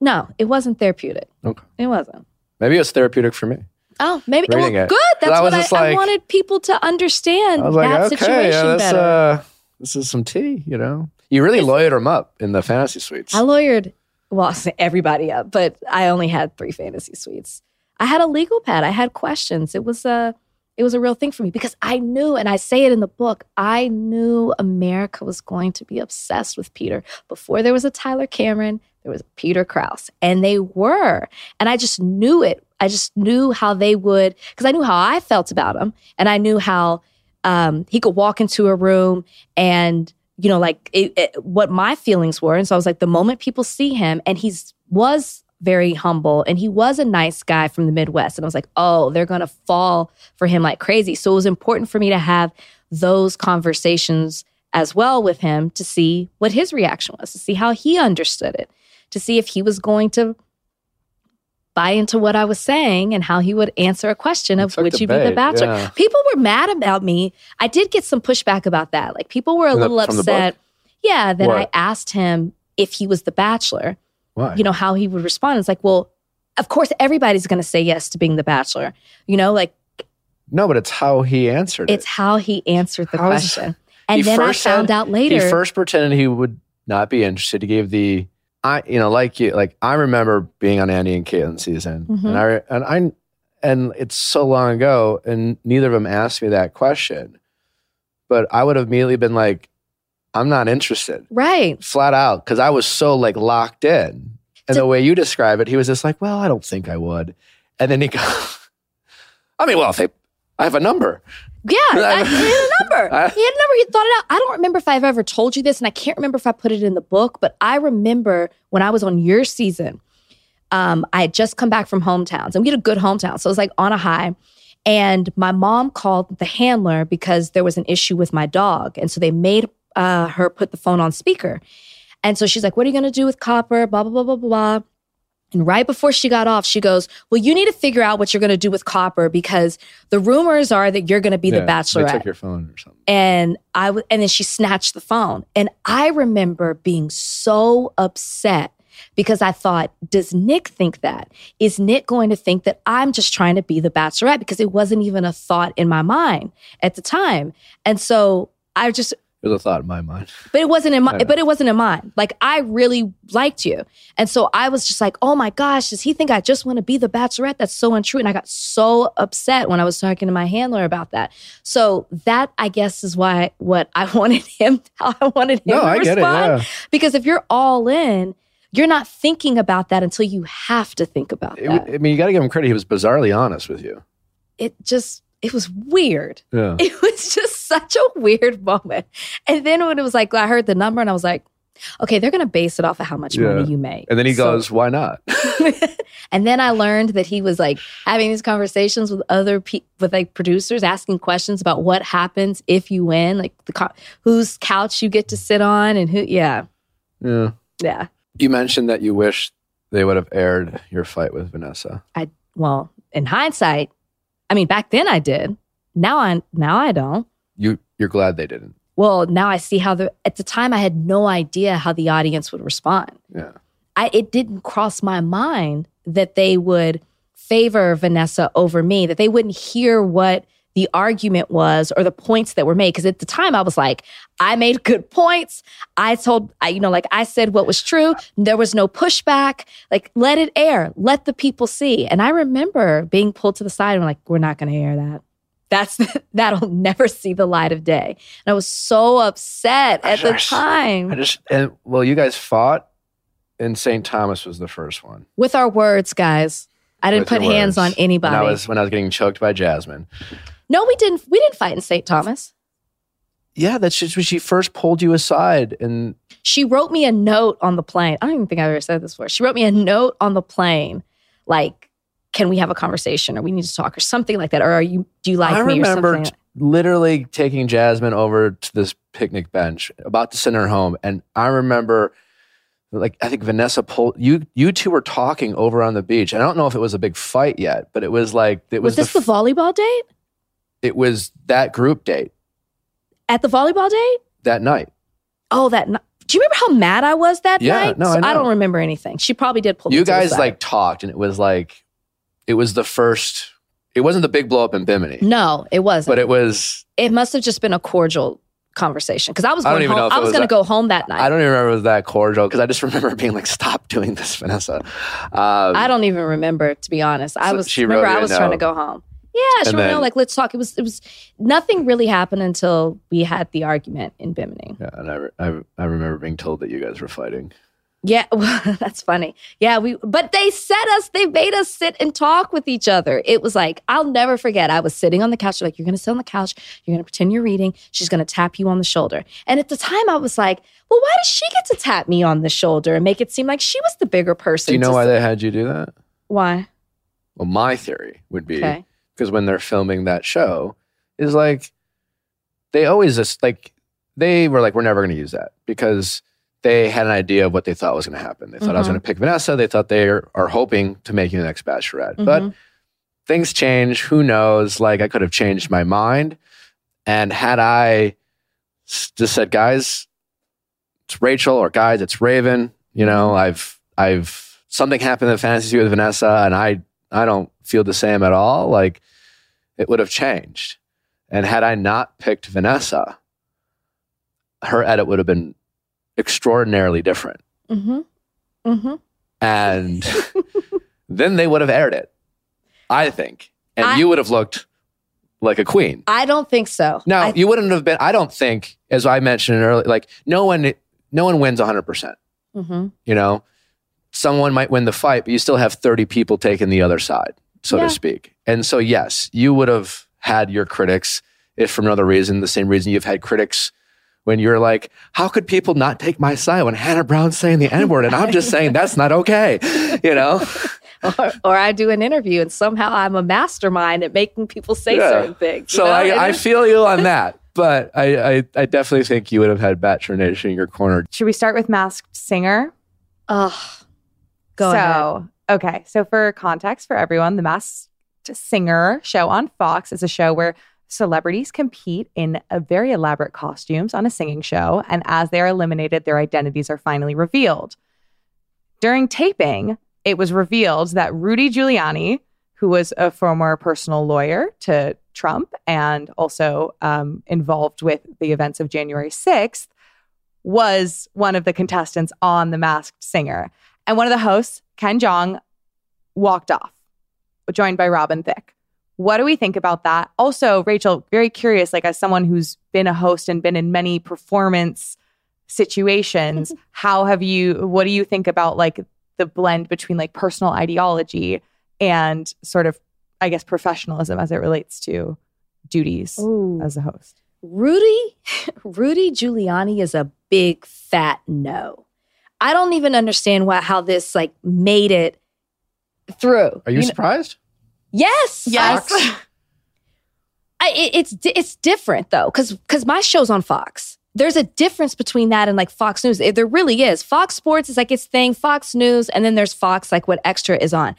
no, it wasn't therapeutic. Okay. It wasn't. Maybe it was therapeutic for me. Oh, maybe. Well, it. Good. That's I what I, like, I wanted people to understand I was like, that okay, situation yeah, that's, better. Uh, this is some tea, you know? You really it's, lawyered them up in the fantasy suites. I lawyered, well, everybody up, but I only had three fantasy suites. I had a legal pad. I had questions. It was a... Uh, It was a real thing for me because I knew, and I say it in the book, I knew America was going to be obsessed with Peter. Before there was a Tyler Cameron, there was Peter Krause, and they were. And I just knew it. I just knew how they would, because I knew how I felt about him, and I knew how um, he could walk into a room and, you know, like it, it, what my feelings were. And so I was like, the moment people see him, and he was very humble, and he was a nice guy from the Midwest. And I was like, oh, they're going to fall for him like crazy. So it was important for me to have those conversations as well with him to see what his reaction was, to see how he understood it, to see if he was going to buy into what I was saying and how he would answer a question of, would you be the Bachelor? Yeah. People were mad about me. I did get some pushback about that. Like, people were a little upset. Yeah, that I asked him if he was the Bachelor. Why? You know, how he would respond. It's like, well, of course, everybody's going to say yes to being the Bachelor. You know, like. No, but it's how he answered it. It's how he answered the question. And then I found out later. He first pretended he would not be interested. He gave the, I, you know, like you, like I remember being on Andy and Caitlin season, mm-hmm. and I and I and it's so long ago, and neither of them asked me that question, but I would have immediately been like, I'm not interested, right, flat out, because I was so like locked in. And so, the way you describe it, he was just like, well, I don't think I would, and then he goes, I mean, well, if they. I have a number. Yeah, I, he had a number. I, he had a number. He thought it out. I don't remember if I've ever told you this, and I can't remember if I put it in the book, but I remember when I was on your season, um, I had just come back from hometowns, and we had a good hometown, so it was like on a high. And my mom called the handler because there was an issue with my dog, and so they made uh, her put the phone on speaker. And so she's like, what are you going to do with Copper, blah, blah, blah, blah, blah. And right before she got off, she goes, well, you need to figure out what you're going to do with Copper because the rumors are that you're going to be yeah, the Bachelorette. They took your phone or something. And, I w- and then she snatched the phone. And I remember being so upset because I thought, does Nick think that? Is Nick going to think that I'm just trying to be the Bachelorette? Because it wasn't even a thought in my mind at the time. And so I just... It was a thought in my mind, but it wasn't in my. But it wasn't in mine. Like, I really liked you, and so I was just like, "Oh my gosh, does he think I just want to be the Bachelorette? That's so untrue." And I got so upset when I was talking to my handler about that. So that, I guess, is why what I wanted him. How I wanted him no, to I respond. Get it, yeah. Because if you're all in, you're not thinking about that until you have to think about it, that. I mean, you got to give him credit. He was bizarrely honest with you. It just. It was weird. Yeah. It was just such a weird moment. And then when it was like, I heard the number and I was like, okay, they're going to base it off of how much yeah. money you make. And then he so, goes, why not? And then I learned that he was like having these conversations with other people, with like producers, asking questions about what happens if you win, like the co- whose couch you get to sit on and who, yeah. Yeah. Yeah. You mentioned that you wish they would have aired your fight with Vanessa. I, well, in hindsight, I mean, back then I did. Now I now I don't. You you're glad they didn't. Well, now I see how the at the time I had no idea how the audience would respond. Yeah. I it didn't cross my mind that they would favor Vanessa over me, that they wouldn't hear what the argument was or the points that were made. Because at the time I was like, I made good points. I told, I, you know, like I said what was true. There was no pushback. Like, let it air. Let the people see. And I remember being pulled to the side and like, we're not going to air that. That's, that'll never see the light of day. And I was so upset at the time. I just, and well, you guys fought and Saint Thomas was the first one. With our words, guys. I didn't put hands on anybody. When I was, when I was getting choked by Jasmine. No, we didn't. We didn't fight in Saint Thomas. Yeah, that's just when she first pulled you aside, and she wrote me a note on the plane. I don't even think I've ever said this before. She wrote me a note on the plane, like, "Can we have a conversation, or we need to talk, or something like that, or are you do you like I me?" I remember or t- literally taking Jasmine over to this picnic bench, about to send her home, and I remember. Like, I think Vanessa pulled, you You two were talking over on the beach. I don't know if it was a big fight yet, but it was like, it was. Was this the, the volleyball date? It was that group date. At the volleyball date? That night. Oh, that night. Do you remember how mad I was that yeah, night? No, so I, know. I don't remember anything. She probably did pull me to the side. You guys like talked and it was like, it was the first, it wasn't the big blow up in Bimini. No, it wasn't. But it was. It must have just been a cordial conversation because I was going I home. I was, was going to go home that night. I don't even remember it was that cordial because I just remember being like, "Stop doing this, Vanessa." Um, I don't even remember, to be honest. I was remember I was trying to go home. Yeah, she wrote, "No, like let's talk." It was it was nothing really happened until we had the argument in Bimini. Yeah, and I re- I, re- I remember being told that you guys were fighting. Yeah, well, that's funny. Yeah, we but they set us. They made us sit and talk with each other. It was like, I'll never forget. I was sitting on the couch. They're like, you're going to sit on the couch. You're going to pretend you're reading. She's going to tap you on the shoulder. And at the time, I was like, well, why does she get to tap me on the shoulder and make it seem like she was the bigger person? Do you know why sit? They had you do that? Why? Well, my theory would be because okay. when they're filming that show, is like they always just like they were like, we're never going to use that because. they had an idea of what they thought was going to happen. They thought mm-hmm. I was going to pick Vanessa. They thought they are, are hoping to make you the next Bachelorette. Mm-hmm. But things change. Who knows? Like, I could have changed my mind. And had I just said, guys, it's Rachel, or guys, it's Raven. You know, I've, I've, something happened in the fantasy with Vanessa, and I, I don't feel the same at all. Like, it would have changed. And had I not picked Vanessa, her edit would have been extraordinarily different. Mm-hmm. Mm-hmm. And then they would have aired it, I think. And I, you would have looked like a queen. I don't think so. No, th- you wouldn't have been. I don't think, as I mentioned earlier, like no one, no one wins one hundred percent. Mm-hmm. You know, someone might win the fight, but you still have thirty people taking the other side, so yeah. to speak. And so, yes, you would have had your critics, if for another reason, the same reason you've had critics when you're like, how could people not take my side when Hannah Brown's saying the N-word and I'm just saying that's not okay, you know? or, or I do an interview and somehow I'm a mastermind at making people say yeah. certain things. So I, I feel you on that. But I, I, I definitely think you would have had Bachelor Nation in your corner. Should we start with Masked Singer? Ugh. Go so, ahead. Okay. So for context for everyone, the Masked Singer show on Fox is a show where celebrities compete in a very elaborate costumes on a singing show, and as they are eliminated, their identities are finally revealed. During taping, it was revealed that Rudy Giuliani, who was a former personal lawyer to Trump and also um, involved with the events of January sixth, was one of the contestants on The Masked Singer. And one of the hosts, Ken Jeong, walked off, joined by Robin Thicke. What do we think about that? Also, Rachel, very curious, like as someone who's been a host and been in many performance situations, how have you, what do you think about like the blend between like personal ideology and sort of, I guess, professionalism as it relates to duties Ooh. As a host? Rudy, Rudy Giuliani is a big fat no. I don't even understand why, how this like made it through. Are you, you surprised? Know? Yes. Yes. I, it, it's it's different though, because because my show's on Fox. There's a difference between that and like Fox News. It, there really is. Fox Sports is like its thing, Fox News, and then there's Fox, like what extra is on.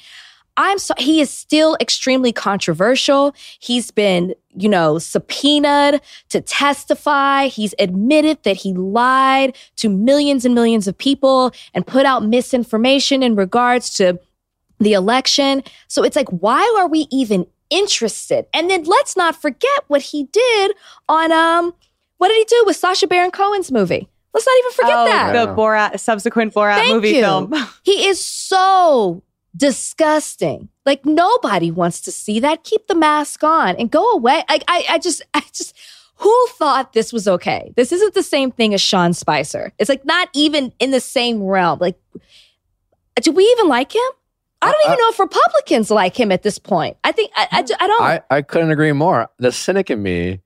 I'm so, he is still extremely controversial. He's been, you know, subpoenaed to testify. He's admitted that he lied to millions and millions of people and put out misinformation in regards to the election. So it's like, why are we even interested? And then let's not forget what he did on, um, what did he do with Sacha Baron Cohen's movie? Let's not even forget oh, that. The Borat, subsequent Borat Thank movie you. Film. He is so disgusting. Like nobody wants to see that. Keep the mask on and go away. I, I, I just, I just, who thought this was okay? This isn't the same thing as Sean Spicer. It's like not even in the same realm. Like, do we even like him? I don't even I, know if Republicans like him at this point. I think, I, I, I don't. I, I couldn't agree more. The cynic in me,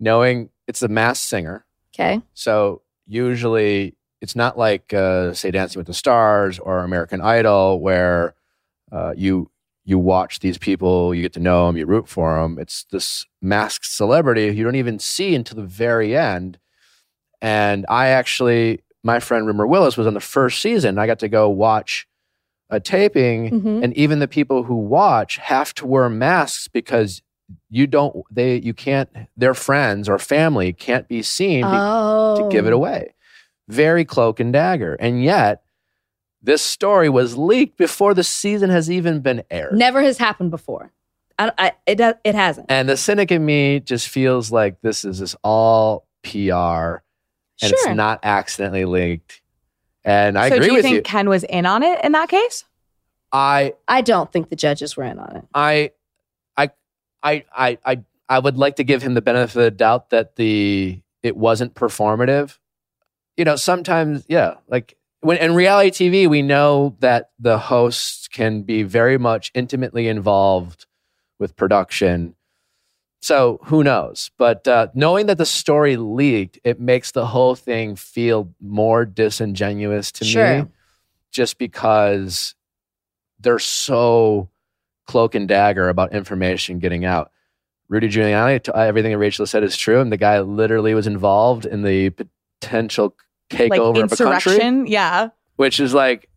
knowing it's a Masked Singer. Okay. So usually it's not like, uh, say, Dancing with the Stars or American Idol, where uh, you you watch these people, you get to know them, you root for them. It's this masked celebrity you don't even see until the very end. And I actually, my friend Rumor Willis was on the first season. I got to go watch a taping, mm-hmm. and even the people who watch have to wear masks because you don't, they, you can't, their friends or family can't be seen oh. be, to give it away. Very cloak and dagger. And yet, this story was leaked before the season has even been aired. Never has happened before. I, I, it, it hasn't. And the cynic in me just feels like this is this all P R and sure. it's not accidentally leaked. And I so agree with you. So do you think you. Ken was in on it in that case? I I don't think the judges were in on it. I I I I I, I would like to give him the benefit of the doubt that the it wasn't performative. You know, sometimes, yeah, like when in reality T V, we know that the hosts can be very much intimately involved with production. So who knows? But uh, knowing that the story leaked, it makes the whole thing feel more disingenuous to sure. me, just because they're so cloak and dagger about information getting out. Rudy Giuliani, everything that Rachel said is true, and the guy literally was involved in the potential takeover like of a country. Yeah. Which is like,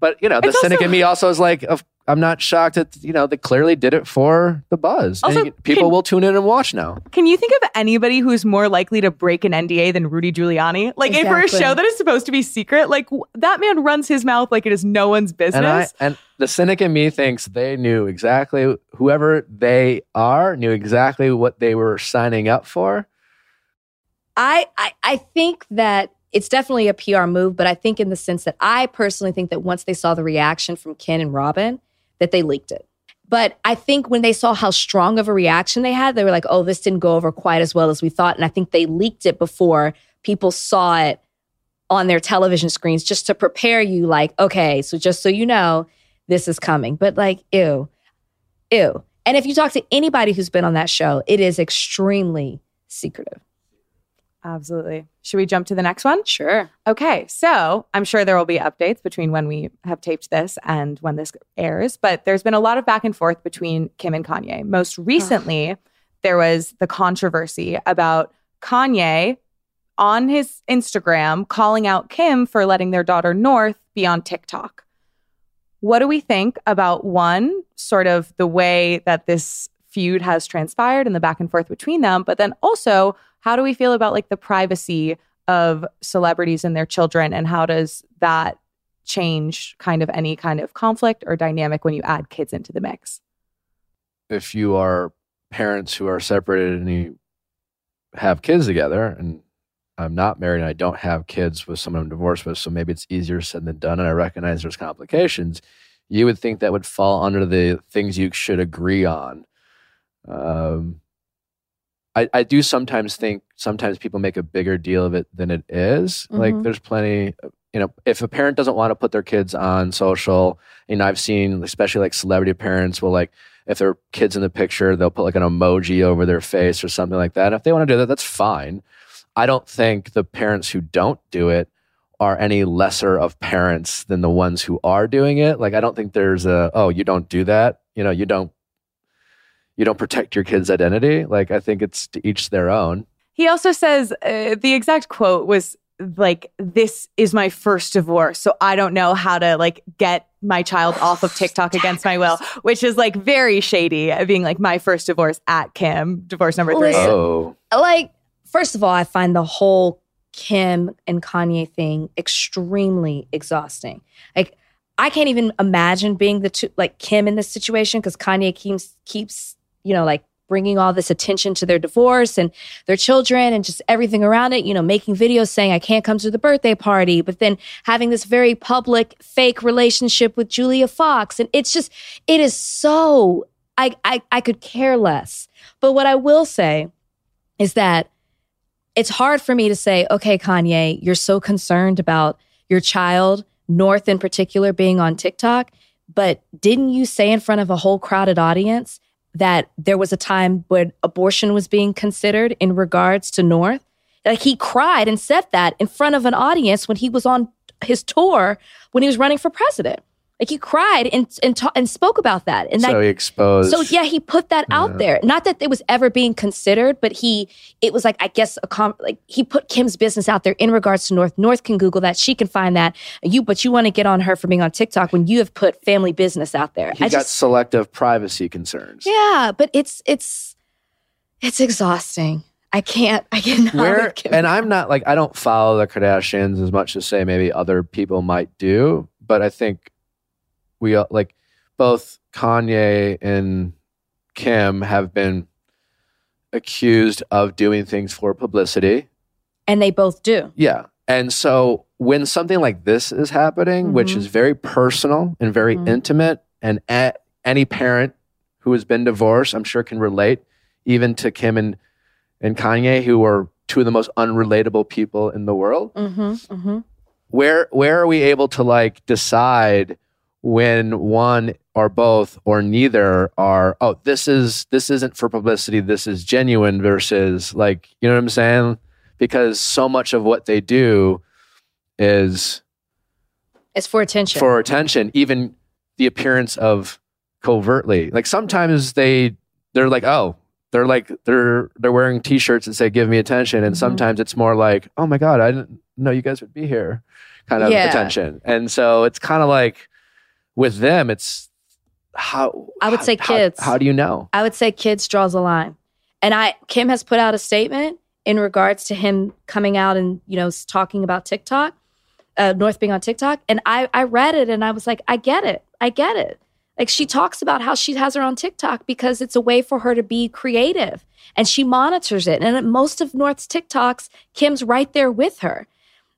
but you know, the it's cynic also, in me also is like, of, I'm not shocked that, you know, they clearly did it for the buzz. Also, and people can, will tune in and watch now. Can you think of anybody who's more likely to break an N D A than Rudy Giuliani? Like exactly. if for a show that is supposed to be secret, like w- that man runs his mouth like it is no one's business. And, I, and the cynic in me thinks they knew exactly, whoever they are knew exactly what they were signing up for. I, I, I think that it's definitely a P R move, but I think in the sense that I personally think that once they saw the reaction from Ken and Robin, that they leaked it. But I think when they saw how strong of a reaction they had, they were like, oh, this didn't go over quite as well as we thought. And I think they leaked it before people saw it on their television screens just to prepare you like, okay, so just so you know, this is coming. But like, ew, ew. And if you talk to anybody who's been on that show, it is extremely secretive. Absolutely. Should we jump to the next one? Sure. Okay. So I'm sure there will be updates between when we have taped this and when this airs, but there's been a lot of back and forth between Kim and Kanye. Most recently, Ugh. there was the controversy about Kanye on his Instagram calling out Kim for letting their daughter North be on TikTok. What do we think about, one, sort of the way that this feud has transpired and the back and forth between them, but then also, how do we feel about like the privacy of celebrities and their children, and how does that change kind of any kind of conflict or dynamic when you add kids into the mix? If you are parents who are separated and you have kids together, and I'm not married and I don't have kids with someone I'm divorced with, so maybe it's easier said than done, and I recognize there's complications, you would think that would fall under the things you should agree on. Um I, I do sometimes think sometimes people make a bigger deal of it than it is. Mm-hmm. Like there's plenty, you know, if a parent doesn't want to put their kids on social, you know, I've seen, especially like celebrity parents will like, if their kid's in the picture, they'll put like an emoji over their face or something like that. And if they want to do that, that's fine. I don't think the parents who don't do it are any lesser of parents than the ones who are doing it. Like, I don't think there's a, oh, you don't do that. You know, you don't, You don't protect your kid's identity. Like, I think it's to each their own. He also says, uh, the exact quote was like, this is my first divorce, so I don't know how to like get my child off of TikTok against my will, which is like very shady, being like my first divorce at Kim, divorce number three. Listen, oh. Like, first of all, I find the whole Kim and Kanye thing extremely exhausting. Like, I can't even imagine being the two, like Kim in this situation, because Kanye keeps keeps you know, like bringing all this attention to their divorce and their children and just everything around it, you know, making videos saying, I can't come to the birthday party, but then having this very public fake relationship with Julia Fox. And it's just, it is so, I, I, I could care less. But what I will say is that it's hard for me to say, okay, Kanye, you're so concerned about your child, North in particular, being on TikTok, but didn't you say in front of a whole crowded audience that there was a time when abortion was being considered in regards to North? Like, he cried and said that in front of an audience when he was on his tour, when he was running for president. Like, he cried and and, ta- and spoke about that. And that, so he exposed. So yeah, he put that yeah. out there. Not that it was ever being considered, but he, it was like, I guess, a com- like he put Kim's business out there in regards to North. North can Google that. She can find that. You, but you want to get on her for being on TikTok when you have put family business out there. He I got just, selective privacy concerns. Yeah, but it's, it's, it's exhausting. I can't, I cannot. Where, and I'm not like, I don't follow the Kardashians as much as say maybe other people might do, but I think we like both Kanye and Kim have been accused of doing things for publicity. And they both do. Yeah. And so when something like this is happening, mm-hmm. which is very personal and very mm-hmm. intimate, and a- any parent who has been divorced, I'm sure, can relate, even to Kim and, and Kanye, who are two of the most unrelatable people in the world. Mm-hmm. Mm-hmm. Where, where are we able to like decide when one or both or neither are, oh, this is this isn't for publicity, this is genuine, versus like, you know what I'm saying? Because so much of what they do is it's for attention. For attention, even the appearance of covertly. Like sometimes they they're like, oh, they're like they're they're wearing t-shirts that say give me attention, and mm-hmm. sometimes it's more like, oh my God, I didn't no, you guys would be here kind of yeah. attention. And so it's kind of like with them, it's how I would how, say kids. How, how do you know? I would say kids draws a line. And I Kim has put out a statement in regards to him coming out and, you know, talking about TikTok, uh, North being on TikTok. And I, I read it and I was like, I get it. I get it. Like, she talks about how she has her own TikTok because it's a way for her to be creative and she monitors it. And at most of North's TikToks, Kim's right there with her.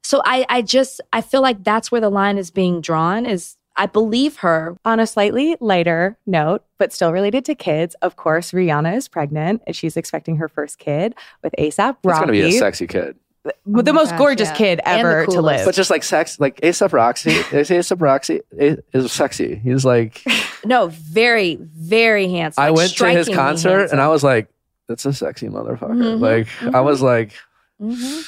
So I, I just, I feel like that's where the line is being drawn is I believe her. On a slightly lighter note, but still related to kids, of course, Rihanna is pregnant and she's expecting her first kid with A$AP Rocky. It's going to be a sexy kid. The, oh the most gosh, gorgeous yeah. kid ever to live. But just like sex, like A$AP Rocky, A$AP Rocky is sexy. He's like... No, very, very handsome. I went to his concert handsome. and I was like, that's a sexy motherfucker. Mm-hmm, like, mm-hmm. I was like... Mm-hmm.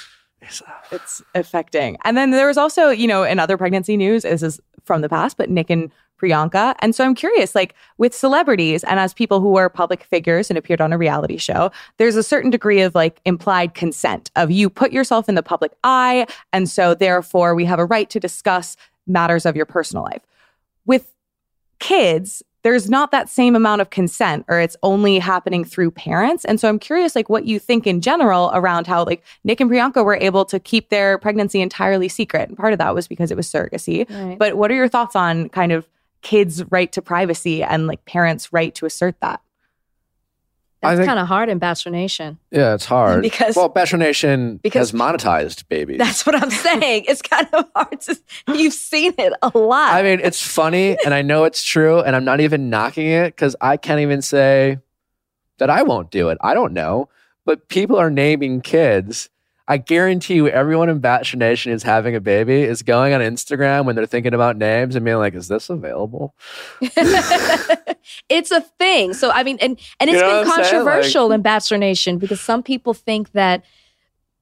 It's affecting. And then there was also, you know, in other pregnancy news, this is from the past, but Nick and Priyanka. And so I'm curious, like with celebrities and as people who are public figures and appeared on a reality show, there's a certain degree of like implied consent of you put yourself in the public eye. And so therefore we have a right to discuss matters of your personal life. With kids, there's not that same amount of consent, or it's only happening through parents. And so I'm curious, like, what you think in general around how, like, Nick and Priyanka were able to keep their pregnancy entirely secret. And part of that was because it was surrogacy. Right. But what are your thoughts on kind of kids' right to privacy and, like, parents' right to assert that? That's kind of hard in Bachelor Nation. Yeah, it's hard. because Well, Bachelor Nation because has monetized babies. That's what I'm saying. It's kind of hard. To, you've seen it a lot. I mean, it's funny, and I know it's true, and I'm not even knocking it because I can't even say that I won't do it. I don't know. But people are naming kids. I guarantee you everyone in Bachelor Nation who's having a baby is going on Instagram when they're thinking about names and being like, is this available? It's a thing. So, I mean, and, and it's you know been controversial like, in Bachelor Nation because some people think that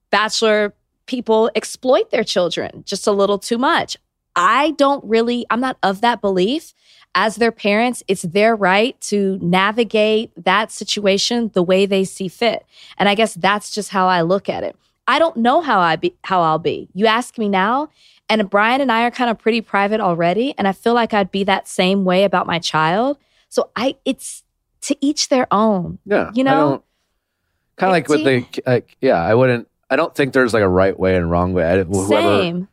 Bachelor people exploit their children just a little too much. I don't really, I'm not of that belief. As their parents, it's their right to navigate that situation the way they see fit. And I guess that's just how I look at it. I don't know how I be, how I'll be. You ask me now, and Brian and I are kind of pretty private already, and I feel like I'd be that same way about my child. So I, it's to each their own. Yeah, you know, kind of like with the like, yeah. I wouldn't. I don't think there's like a right way and wrong way. I, whoever, same.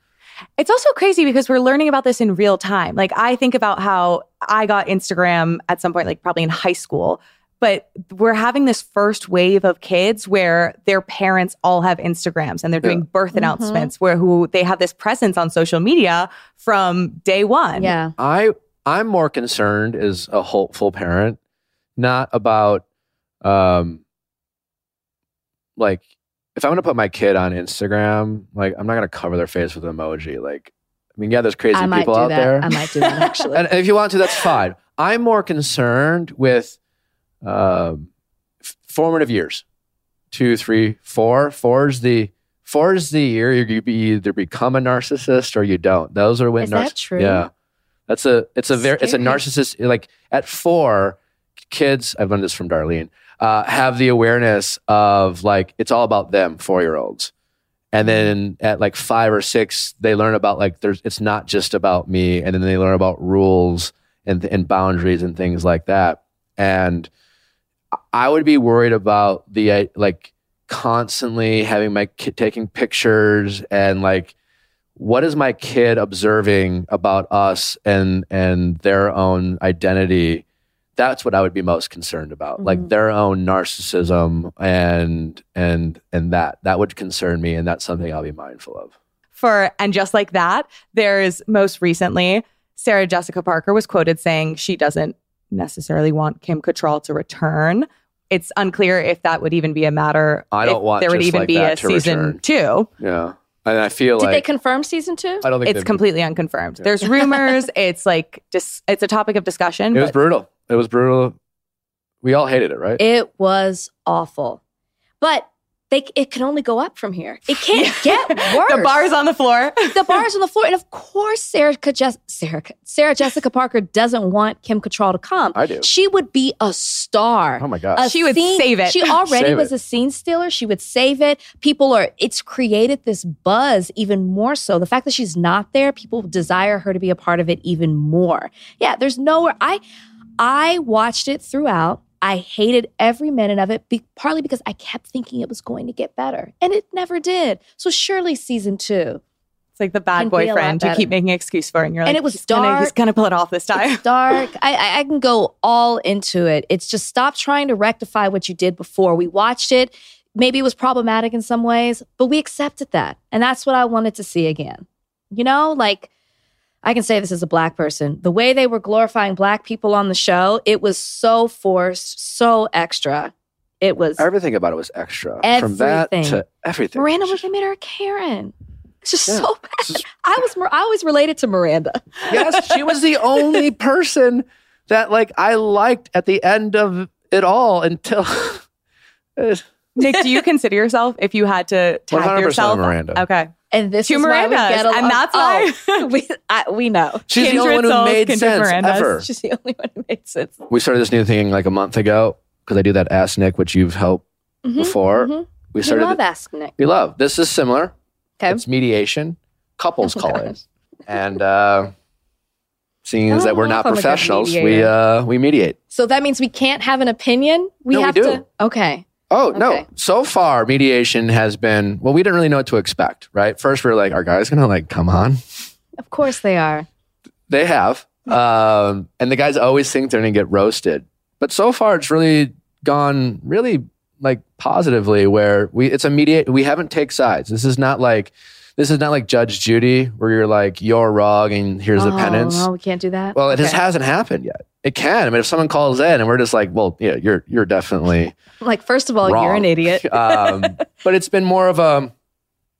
It's also crazy because we're learning about this in real time. Like I think about how I got Instagram at some point, like probably in high school. But we're having this first wave of kids where their parents all have Instagrams and they're doing birth mm-hmm. announcements where who they have this presence on social media from day one. Yeah, I, I'm more concerned as a hopeful parent, not about um, like if I'm going to put my kid on Instagram, like I'm not going to cover their face with an emoji. Like, I mean, yeah, there's crazy I might people do out that. there. I might do that actually. And if you want to, that's fine. I'm more concerned with Um, f- formative years, two, three, four. Four is the four is the year you be either become a narcissist or you don't. Those are when. Is narciss- that true? Yeah, that's a it's a very it's a narcissist. Like at four, kids. I've learned this from Darlene. Uh, have the awareness of like it's all about them. Four year olds, and then at like five or six, they learn about like there's it's not just about me, and then they learn about rules and and boundaries and things like that, and. I would be worried about the uh, like constantly having my kid taking pictures and like what is my kid observing about us and and their own identity. That's what I would be most concerned about. Mm-hmm. Like their own narcissism and and and that that would concern me, and that's something I'll be mindful of. For and just like that, there's most recently Sarah Jessica Parker was quoted saying she doesn't necessarily want Kim Cattrall to return. It's unclear if that would even be a matter. I don't want there would even like be a season return. two. Yeah, and I feel did like, they confirm season two? I don't think it's completely been. unconfirmed. Yeah. There's rumors. It's like just it's a topic of discussion. It but was brutal. It was brutal. We all hated it, right? It was awful, but They, it can only go up from here. It can't get worse. The bar's on the floor. The bar's on the floor. And of course, Sarah, Je- Sarah, Sarah Jessica Parker doesn't want Kim Cattrall to come. I do. She would be a star. Oh my gosh. She would scene, save it. She already save was it. a scene stealer. She would save it. People are, it's created this buzz even more so. The fact that she's not there, people desire her to be a part of it even more. Yeah, there's nowhere. I, I watched it throughout. I hated every minute of it, be, partly because I kept thinking it was going to get better. And it never did. So surely season two. It's like the bad boyfriend you keep making an excuse for. And you're like, and it was he's dark. Gonna, he's going to pull it off this time. It's dark. I, I can go all into it. It's just stop trying to rectify what you did before. We watched it. Maybe it was problematic in some ways, but we accepted that. And that's what I wanted to see again. You know, like, I can say this as a Black person. The way they were glorifying Black people on the show, it was so forced, so extra. It was... Everything about it was extra. Everything. From that to everything. Miranda was... They made her a Karen. It's just yeah. so bad. Just, I was I always related to Miranda. Yes, she was the only person that like I liked at the end of it all until... it, Nick, do you consider yourself, if you had to tag yourself? one hundred percent Miranda. Okay. And this to is Miranda's, why we get along. And that's why oh, we, I, we know. She's Kindred the only one who souls, made Kindred sense Miranda's. Ever. She's the only one who made sense. We started this new thing like a month ago because I do that Ask Nick, which you've helped mm-hmm, before. Mm-hmm. We started. We love th- Ask Nick. We love. This is similar. Okay. It's mediation, couples oh, calling, God. and uh, seeing as that we're not professionals, we uh, we mediate. So that means we can't have an opinion. We no, have we do. to. Okay. Oh, okay. no. So far, mediation has been, well, we didn't really know what to expect, right? First, we were like, are guys going to like, come on? Of course they are. They have. Um, and the guys always think they're going to get roasted. But so far, it's really gone really like positively where we, it's a mediate, we haven't take sides. This is not like, this is not like Judge Judy where you're like, you're wrong and here's oh, the penance. Oh, no, we can't do that. Well, it okay. just hasn't happened yet. It can. I mean, if someone calls in and we're just like, well, yeah, you're you're definitely like, first of all, wrong. You're an idiot. um, but it's been more of a,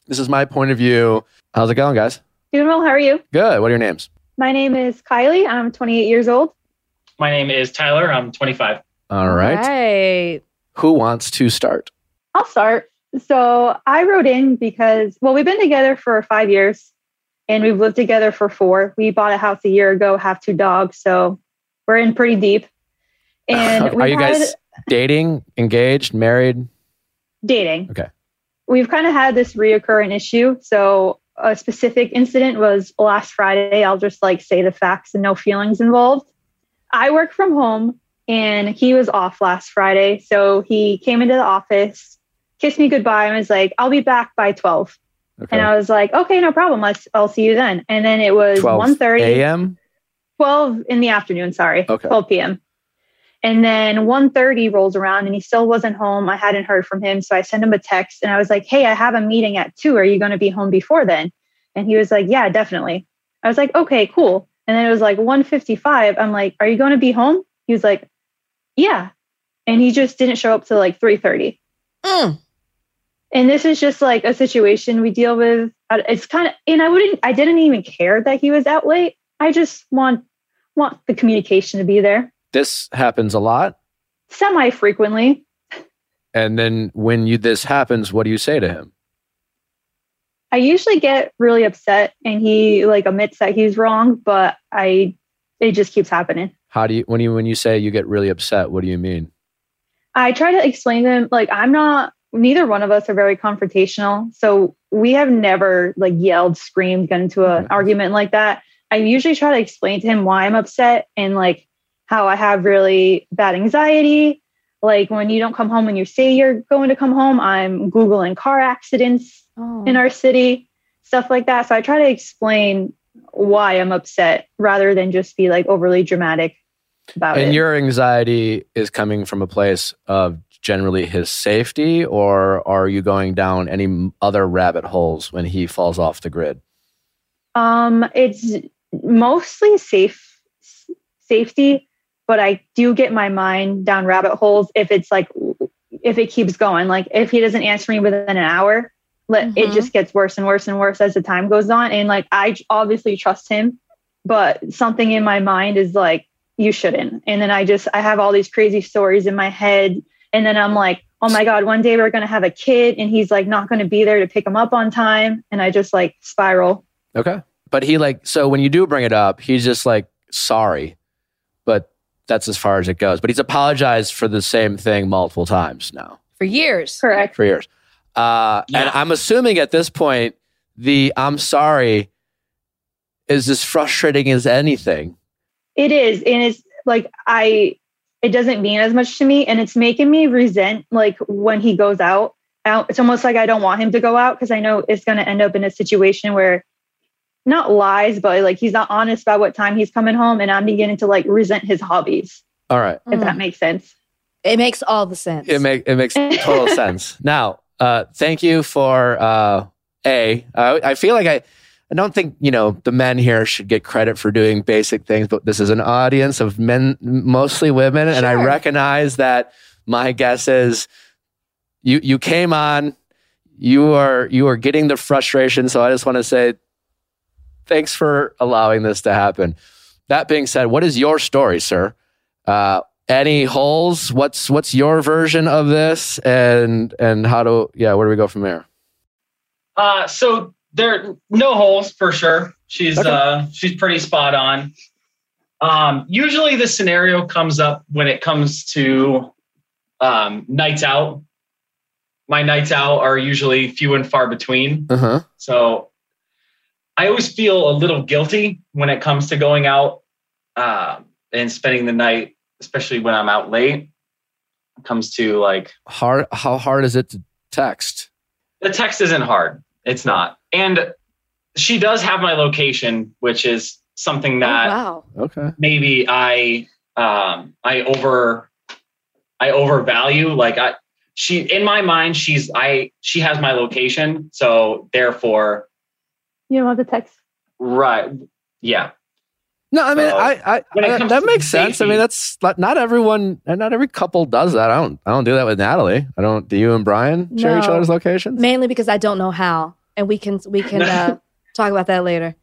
this is my point of view. How's it going, guys? Doing well. How are you? Good. What are your names? My name is Kylie. I'm twenty-eight years old. My name is Tyler. I'm twenty-five. All right. All right. Who wants to start? I'll start. So I wrote in because, well, we've been together for five years and we've lived together for four. We bought a house a year ago, have two dogs. So we're in pretty deep. And are you guys dating, engaged, married? Dating. Okay. We've kind of had this reoccurring issue. So a specific incident was last Friday. I'll just like say the facts and no feelings involved. I work from home and he was off last Friday. So he came into the office, kissed me goodbye and was like, I'll be back by twelve. Okay. And I was like, okay, no problem. Let's, I'll see you then. And then it was one thirty a.m. twelve in the afternoon, sorry, okay. twelve p.m. And then one thirty rolls around and he still wasn't home. I hadn't heard from him. So I sent him a text and I was like, hey, I have a meeting at two. Are you going to be home before then? And he was like, yeah, definitely. I was like, okay, cool. And then it was like one fifty-five. I'm like, are you going to be home? He was like, yeah. And he just didn't show up till like three thirty. Mm. And this is just like a situation we deal with. It's kind of, and I wouldn't, I didn't even care that he was out late. I just want want the communication to be there. This happens a lot? Semi-frequently. And then when you this happens, what do you say to him? I usually get really upset and he like admits that he's wrong, but I it just keeps happening. How do you when you when you say you get really upset, what do you mean? I try to explain to him like I'm not neither one of us are very confrontational. So we have never like yelled, screamed, got into an mm-hmm. argument like that. I usually try to explain to him why I'm upset and like how I have really bad anxiety. Like when you don't come home when you say you're going to come home, I'm Googling car accidents oh. in our city, stuff like that. So I try to explain why I'm upset rather than just be like overly dramatic about and it. And your anxiety is coming from a place of generally his safety, or are you going down any other rabbit holes when he falls off the grid? Um, it's mostly safe safety, but I do get my mind down rabbit holes if it's like, if it keeps going, like if he doesn't answer me within an hour, let, mm-hmm. it just gets worse and worse and worse as the time goes on. And like, I obviously trust him, but something in my mind is like, you shouldn't. And then I just, I have all these crazy stories in my head. And then I'm like, oh my God, one day we're going to have a kid and he's like not going to be there to pick him up on time. And I just like spiral. Okay. But he like, so when you do bring it up, he's just like, sorry, but that's as far as it goes. But he's apologized for the same thing multiple times now. For years. Correct. For years. Uh, yeah. And I'm assuming at this point, the I'm sorry is as frustrating as anything. It is. And it's like, I... it doesn't mean as much to me, and it's making me resent like when he goes out out. It's almost like I don't want him to go out because I know it's going to end up in a situation where not lies, but like he's not honest about what time he's coming home, and I'm beginning to like resent his hobbies. All right, if mm. that makes sense. It makes all the sense. It makes it makes total sense. Now, uh, thank you for uh, a. Uh, I feel like I. I don't think, you know, the men here should get credit for doing basic things, but this is an audience of men, mostly women. Sure. And I recognize that. My guess is you you came on, you are you are getting the frustration. So I just want to say thanks for allowing this to happen. That being said, what is your story, sir? Uh, any holes? What's what's your version of this? And and how do yeah, where do we go from there? Uh so There are no holes for sure. She's okay. uh, she's pretty spot on. Um, usually the scenario comes up when it comes to um, nights out. My nights out are usually few and far between. Uh-huh. So I always feel a little guilty when it comes to going out uh, and spending the night, especially when I'm out late. It comes to like... hard. How hard is it to text? The text isn't hard. It's not. And she does have my location, which is something that oh, wow. okay. maybe I um, I over I overvalue. Like I, she in my mind, she's I she has my location, so therefore, you don't have the text, right? Yeah. No, I mean, so, I, I, I that makes safety, sense. I mean, that's not everyone, and not every couple does that. I don't, I don't do that with Natalie. I don't. Do you and Brian no. share each other's locations? Mainly because I don't know how, and we can, we can uh, talk about that later.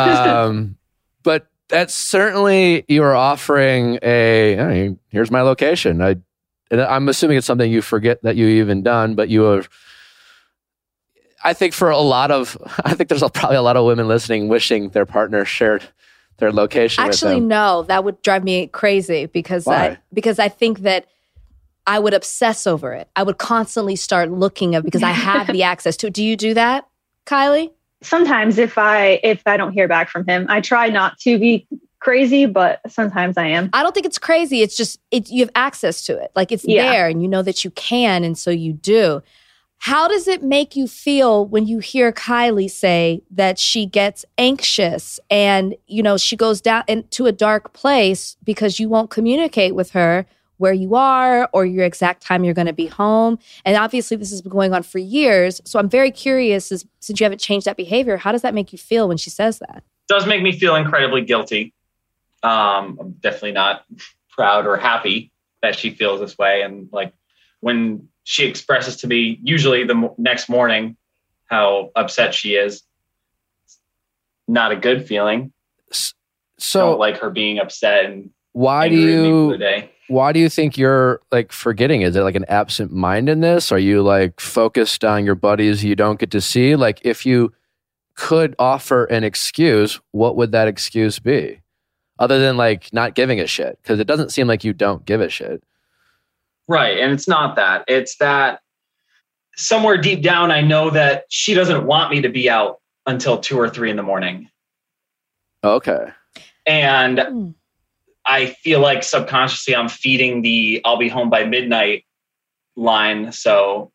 um, but that's certainly you are offering a. I mean, here's my location. I, and I'm assuming it's something you forget that you even done, but you have. I think for a lot of, I think there's probably a lot of women listening wishing their partner shared their location. Actually, no, that would drive me crazy because Why? I because I think that I would obsess over it. I would constantly start looking at because I have the access to it. Do you do that, Kylie? Sometimes if I if I don't hear back from him, I try not to be crazy, but sometimes I am. I don't think it's crazy. It's just it, you have access to it. Like it's yeah. there and you know that you can, and so you do. How does it make you feel when you hear Kylie say that she gets anxious and, you know, she goes down into a dark place because you won't communicate with her where you are or your exact time you're going to be home? And obviously this has been going on for years. So I'm very curious, as, since you haven't changed that behavior, how does that make you feel when she says that? It does make me feel incredibly guilty. Um, I'm definitely not proud or happy that she feels this way. And like when... she expresses to me usually the next morning how upset she is. It's not a good feeling. So, I don't like her being upset and why do you? Day. Why do you think you're like forgetting? Is it like an absent mindedness? Are you like focused on your buddies you don't get to see? Like, if you could offer an excuse, what would that excuse be? Other than like not giving a shit, because it doesn't seem like you don't give a shit. Right. And it's not that. It's that somewhere deep down, I know that she doesn't want me to be out until two or three in the morning. Okay. And mm. I feel like subconsciously I'm feeding the I'll be home by midnight line. So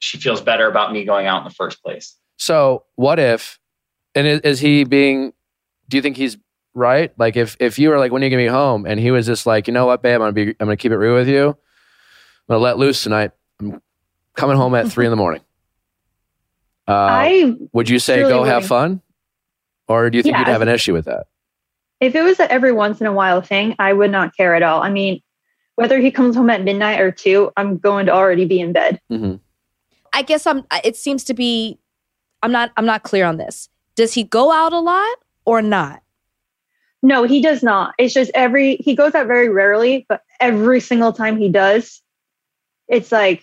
she feels better about me going out in the first place. So what if, and is, is he being, do you think he's right? Like if, if you were like, when are you going to be home? And he was just like, you know what, babe, I'm going to be, I'm going to keep it real with you. I'm gonna let loose tonight. I'm coming home at three in the morning. Uh, I would you say really go wouldn't. Have fun, or do you think yeah, you'd have an issue with that? If it was an every once in a while thing, I would not care at all. I mean, whether he comes home at midnight or two, I'm going to already be in bed. Mm-hmm. I guess I'm. It seems to be. I'm not. I'm not clear on this. Does he go out a lot or not? No, he does not. It's just every. He goes out very rarely, but every single time he does. it's like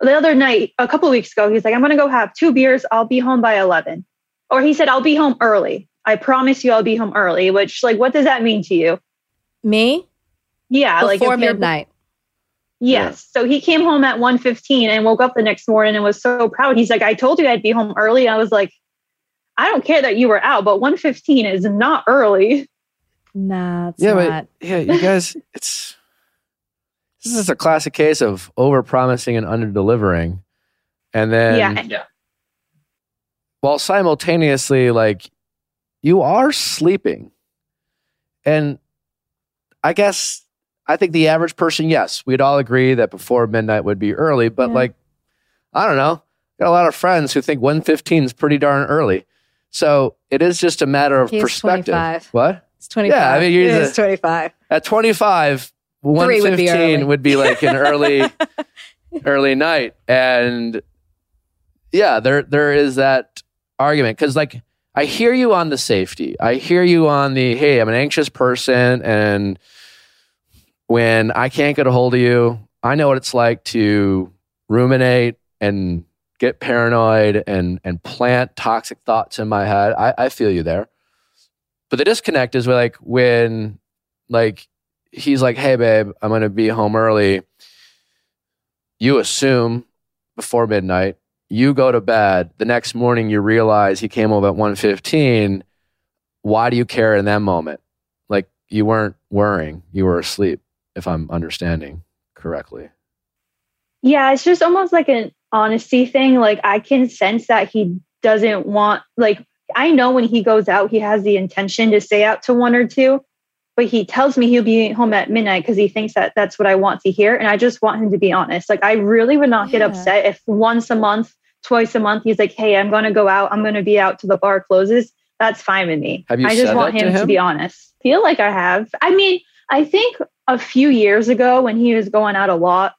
the other night, a couple of weeks ago, he's like, I'm going to go have two beers. I'll be home by eleven. Or he said, I'll be home early. I promise you I'll be home early, which like, what does that mean to you? Me? Yeah. Before like before midnight. Yes. Yeah. So he came home at one fifteen and woke up the next morning and was so proud. He's like, I told you I'd be home early. And I was like, I don't care that you were out, but one fifteen is not early. Nah, it's yeah, not. But, yeah, you guys, it's... This is a classic case of overpromising and underdelivering. And then... Yeah. yeah. While simultaneously, like, you are sleeping. And I guess... I think the average person, yes, we'd all agree that before midnight would be early, but yeah. like, I don't know. Got a lot of friends who think one fifteen is pretty darn early. So it is just a matter of He's perspective. twenty-five. What? It's twenty-five. Yeah, I mean, you're the, twenty-five. At twenty-five, one fifteen would be, would be like an early, early night. And yeah, there there is that argument. Because like, I hear you on the safety. I hear you on the, hey, I'm an anxious person and... When I can't get a hold of you, I know what it's like to ruminate and get paranoid and and plant toxic thoughts in my head. I, I feel you there. But the disconnect is like when like he's like, hey, babe, I'm going to be home early. You assume before midnight, you go to bed. The next morning, you realize he came home at one fifteen. Why do you care in that moment? Like you weren't worrying. You were asleep. If I'm understanding correctly. Yeah, it's just almost like an honesty thing. Like I can sense that he doesn't want, like, I know when he goes out, he has the intention to stay out to one or two, but he tells me he'll be home at midnight because he thinks that that's what I want to hear. And I just want him to be honest. Like I really would not yeah. get upset if once a month, twice a month, he's like, hey, I'm going to go out. I'm going to be out till the bar closes. That's fine with me. Have you I just said want that him to him? To be honest. Feel like I have. I mean, I think a few years ago when he was going out a lot,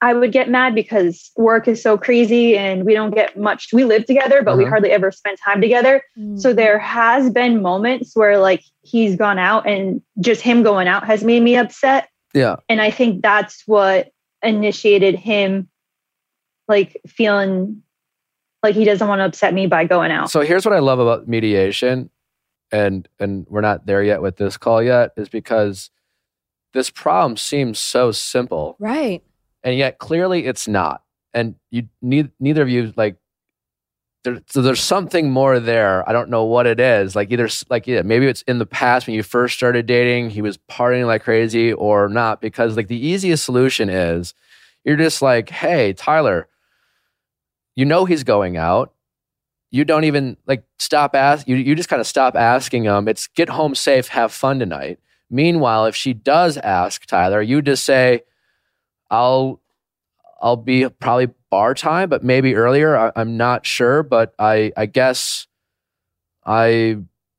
I would get mad because work is so crazy and we don't get much. We live together, but uh-huh. we hardly ever spend time together. Mm. So there has been moments where like he's gone out and just him going out has made me upset. Yeah. And I think that's what initiated him like feeling like he doesn't want to upset me by going out. So here's what I love about mediation. And and we're not there yet with this call yet, is because this problem seems so simple. Right. And yet clearly it's not. And you neither, neither of you, like, there, so there's something more there. I don't know what it is. Like either, like yeah, maybe it's in the past when you first started dating, he was partying like crazy or not. Because like the easiest solution is you're just like, hey, Tyler, you know he's going out. You don't even like stop ask. You you just kind of stop asking them. It's get home safe, have fun tonight. Meanwhile, if she does ask Tyler, you just say, "I'll I'll be probably bar time, but maybe earlier. I, I'm not sure, but I I guess I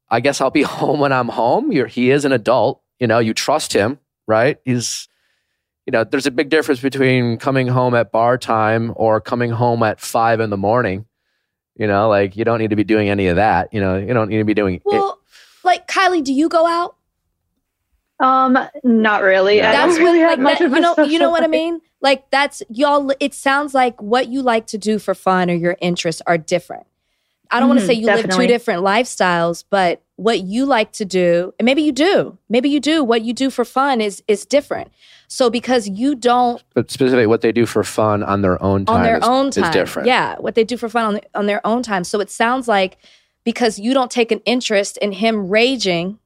I guess I'll be home when I'm home." You're, he is an adult, you know. You trust him, right? He's you know. There's a big difference between coming home at bar time or coming home at five in the morning. You know, like you don't need to be doing any of that. You know, you don't need to be doing. Well, it. Like Kylie, do you go out? Um, not really. No. That's really like much that, of you know. You know what I mean? Like that's y'all. It sounds like what you like to do for fun or your interests are different. I don't mm, want to say you definitely. live two different lifestyles, but what you like to do, and maybe you do, maybe you do. What you do for fun is is different. So because you don't, but specifically what they do for fun on their own time, on their is, own time. is different. Yeah, what they do for fun on the, on their own time. So it sounds like because you don't take an interest in him raging.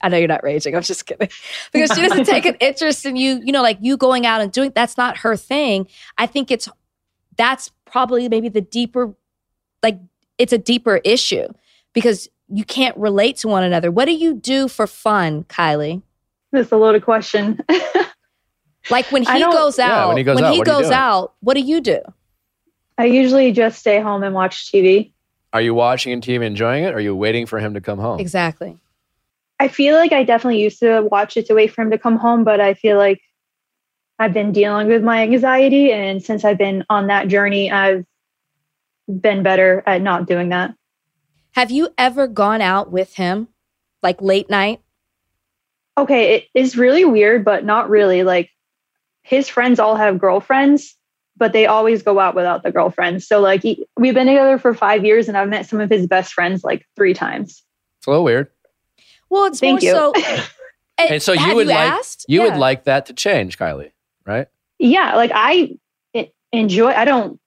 I know you're not raging. I'm just kidding. Because she doesn't take an interest in you. You know, like you going out and doing that's not her thing. I think it's that's probably maybe the deeper, like it's a deeper issue because you can't relate to one another. What do you do for fun, Kylie? That's a loaded question. Like when he goes out, yeah, when he goes, when out, he what, goes out, what do you do? I usually just stay home and watch T V. Are you watching T V, enjoying it? Or are you waiting for him to come home? Exactly. I feel like I definitely used to watch it to wait for him to come home, but I feel like I've been dealing with my anxiety. And since I've been on that journey, I've been better at not doing that. Have you ever gone out with him, like late night? Okay, it is really weird, but not really. Like, his friends all have girlfriends, but they always go out without the girlfriends. So like he, we've been together for five years and I've met some of his best friends like three times. It's a little weird. Well, it's Thank more you. so. And so you would you like asked? you yeah. would like that to change, Kylie, right? Yeah, like I enjoy. I don't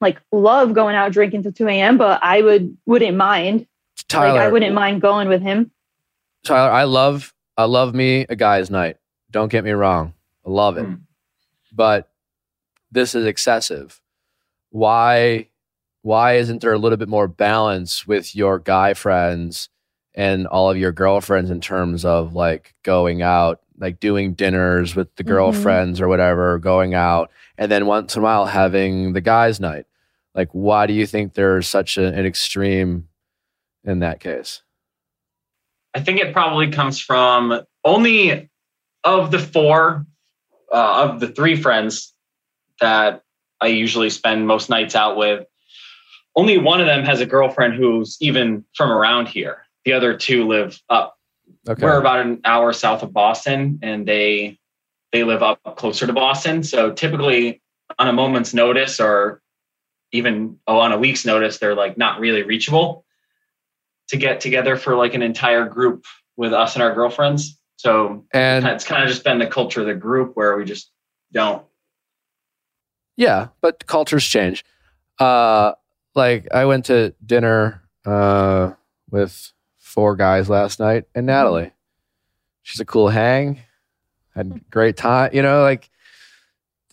like love going out drinking till two a.m., but I would wouldn't mind. Tyler, like, I wouldn't mind going with him. Tyler, I love I love me a guy's night. Don't get me wrong, I love it, mm. but this is excessive. Why? Why isn't there a little bit more balance with your guy friends and all of your girlfriends in terms of like going out, like doing dinners with the girlfriends mm-hmm. or whatever, going out, and then once in a while having the guys' night? Like, why do you think there's such a, an extreme in that case? I think it probably comes from only of the four, uh, of the three friends that I usually spend most nights out with, only one of them has a girlfriend who's even from around here. The other two live up. Okay. We're about an hour south of Boston, and they they live up closer to Boston. So typically, on a moment's notice, or even oh, on a week's notice, they're like not really reachable to get together for like an entire group with us and our girlfriends. So and it's kind of just been the culture of the group where we just don't. Yeah, but cultures change. Uh, like I went to dinner uh, with four guys last night, and Natalie, she's a cool hang, had a great time. You know, like,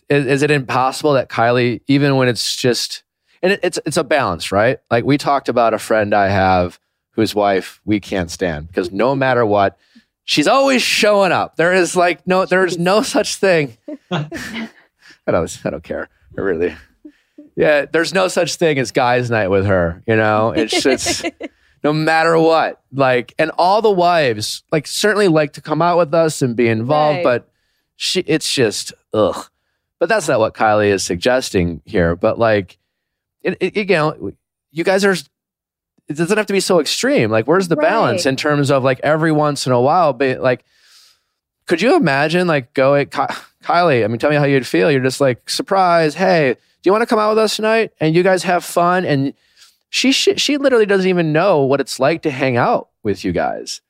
is, is it impossible that Kylie, even when it's just, and it, it's it's a balance, right? Like we talked about a friend I have whose wife we can't stand because no matter what, she's always showing up. There is like no, there's no such thing. I don't, I don't care. I really, yeah. There's no such thing as guys' night with her. You know, it's it's. No matter what, like, and all the wives, like, certainly like to come out with us and be involved, right. but she, it's just, ugh. But that's not what Kylie is suggesting here. But like, it, it, you know, you guys are, it doesn't have to be so extreme. Like, where's the right. balance in terms of like every once in a while, but like, could you imagine like going, Kylie, I mean, tell me how you'd feel. You're just like, surprise. Hey, do you want to come out with us tonight? And you guys have fun and She, she she literally doesn't even know what it's like to hang out with you guys.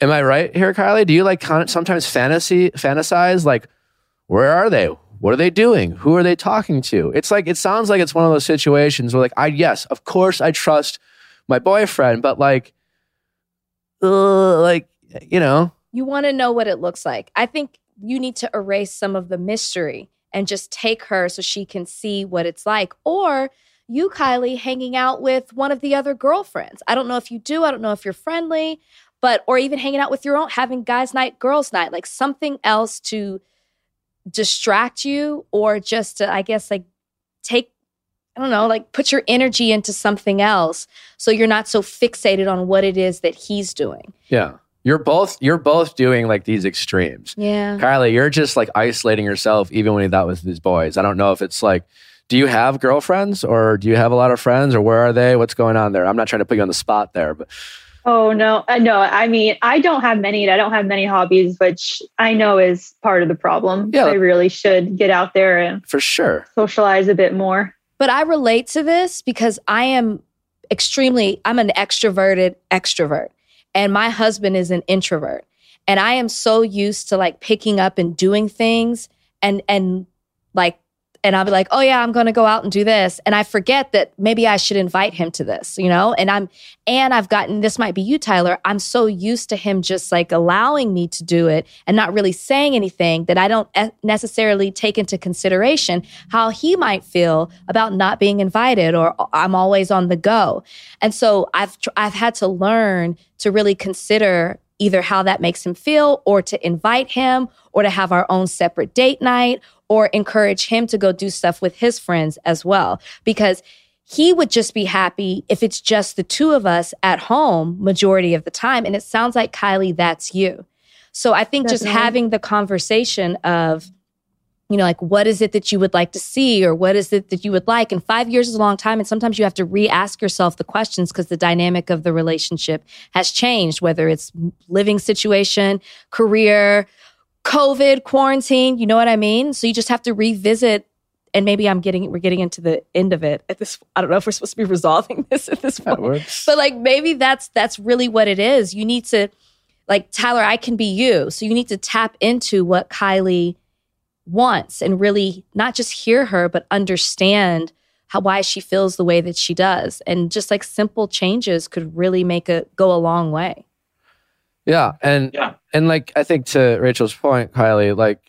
Am I right here, Kylie? Do you like con- sometimes fantasy fantasize like, where are they? What are they doing? Who are they talking to? It's like it sounds like it's one of those situations where like I yes, of course I trust my boyfriend, but like, uh, like you know, you want to know what it looks like. I think you need to erase some of the mystery and just take her so she can see what it's like, or. You, Kylie, hanging out with one of the other girlfriends. I don't know if you do. I don't know if you're friendly, but or even hanging out with your own, having guys' night, girls' night, like something else to distract you or just to, I guess, like take, I don't know, like put your energy into something else so you're not so fixated on what it is that he's doing. Yeah. You're both you're both doing like these extremes. Yeah. Kylie, you're just like isolating yourself even when you're out with these boys. I don't know if it's like, do you have girlfriends or do you have a lot of friends or where are they? What's going on there? I'm not trying to put you on the spot there, but. Oh, no, no. I mean, I don't have many and I don't have many hobbies, which I know is part of the problem. Yeah. I really should get out there and for sure socialize a bit more. But I relate to this because I am extremely, I'm an extroverted extrovert and my husband is an introvert. And I am so used to like picking up and doing things and, and like, And I'll be like, oh, yeah, I'm going to go out and do this. And I forget that maybe I should invite him to this, you know? And I'm, and I've gotten, this might be you, Tyler, I'm so used to him just like allowing me to do it and not really saying anything that I don't necessarily take into consideration how he might feel about not being invited or I'm always on the go. And so I've, I've had to learn to really consider either how that makes him feel or to invite him or to have our own separate date night or encourage him to go do stuff with his friends as well. Because he would just be happy if it's just the two of us at home majority of the time. And it sounds like, Kylie, that's you. So I think Definitely. just having the conversation of, you know, like, what is it that you would like to see or what is it that you would like? And five years is a long time. And sometimes you have to re-ask yourself the questions because the dynamic of the relationship has changed, whether it's living situation, career, COVID, quarantine, you know what I mean? So you just have to revisit, and maybe I'm getting, we're getting into the end of it at this, I don't know if we're supposed to be resolving this at this point, but like, maybe that's, that's really what it is. You need to, like, Tyler, I can be you. So you need to tap into what Kylie wants and really not just hear her, but understand how, why she feels the way that she does. And just like simple changes could really make a, go a long way. Yeah. And, yeah. and like, I think to Rachel's point, Kylie, like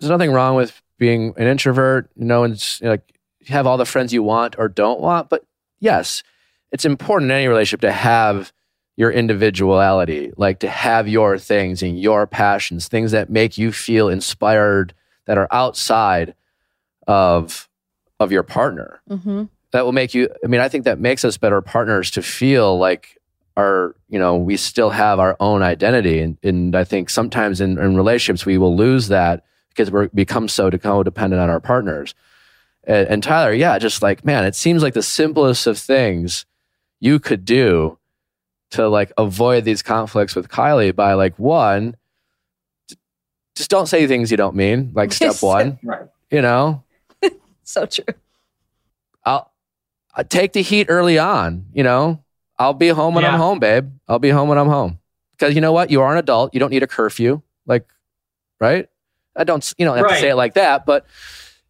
there's nothing wrong with being an introvert. No one's you know, like, you have all the friends you want or don't want, but yes, it's important in any relationship to have your individuality, like to have your things and your passions, things that make you feel inspired that are outside of, of your partner. Mm-hmm. That will make you, I mean, I think that makes us better partners to feel like our, you know, we still have our own identity. And, and I think sometimes in, in relationships, we will lose that because we become so codependent on our partners. And, and Tyler, yeah, just like, man, it seems like the simplest of things you could do to like avoid these conflicts with Kylie by like, one, just don't say things you don't mean, like step one, right. you know? So true. I'll, I'll take the heat early on, you know? I'll be home when yeah. I'm home, babe. I'll be home when I'm home. Because you know what? You are an adult. You don't need a curfew. Like, right? I don't, you don't have right. to say it like that, but,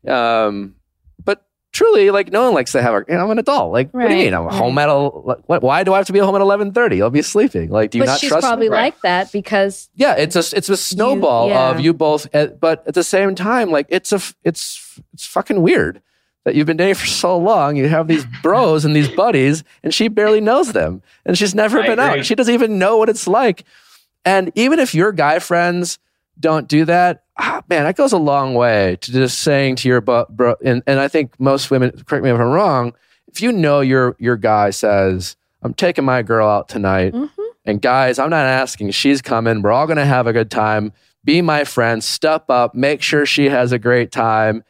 um, but truly, like, no one likes to have a, you know, I'm an adult. Like, right. what do you mean? I'm right. home at, a, why do I have to be home at eleven thirty? I'll be sleeping. Like, do you but not trust me? But she's probably like that because. Yeah, it's a, it's a snowball you, yeah. of you both, but at the same time, like, it's a, it's, it's fucking weird that you've been dating for so long. You have these bros and these buddies, and she barely knows them. And she's never I been agree. out. She doesn't even know what it's like. And even if your guy friends don't do that, ah, man, that goes a long way to just saying to your bu- bro, and, and I think most women, correct me if I'm wrong, if you know your your guy says, I'm taking my girl out tonight, mm-hmm. and guys, I'm not asking, she's coming, we're all going to have a good time, be my friend, step up, make sure she has a great time.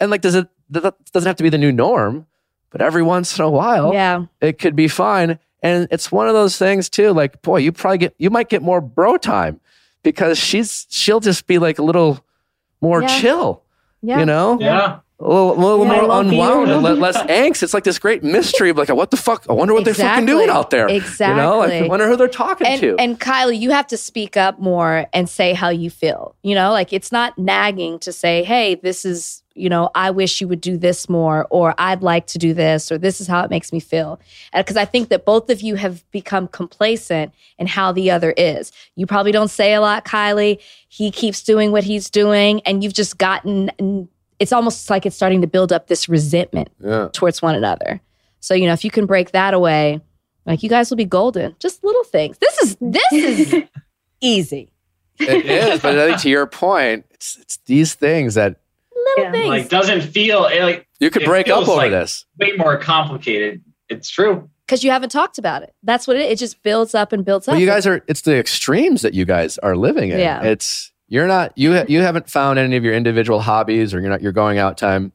And like, does it, that doesn't have to be the new norm, but every once in a while, yeah. it could be fine. And it's one of those things too, like, boy, you probably get, you might get more bro time because she's, she'll just be like a little more yeah. chill, yeah. you know? Yeah. A little, a little yeah, more unwound, and less angst. It's like this great mystery of like, what the fuck? I wonder what exactly. they're fucking doing out there. Exactly. You know, like, I wonder who they're talking and, to. And Kylie, you have to speak up more and say how you feel. You know, like it's not nagging to say, hey, this is, you know, I wish you would do this more, or I'd like to do this, or this is how it makes me feel. Because I think that both of you have become complacent in how the other is. You probably don't say a lot, Kylie. He keeps doing what he's doing, and you've just gotten, it's almost like it's starting to build up this resentment yeah. towards one another. So, you know, if you can break that away, like you guys will be golden. Just little things. This is, this is easy. It is, but I think to your point, it's, it's these things that, Yeah. like doesn't feel it, like you could break up over like this. Way more complicated. It's true because you haven't talked about it. That's what it. It just builds up and builds well, up. You guys are. It's the extremes that you guys are living in. Yeah. It's you're not. You ha- you haven't found any of your individual hobbies, or you're not. You're going out time.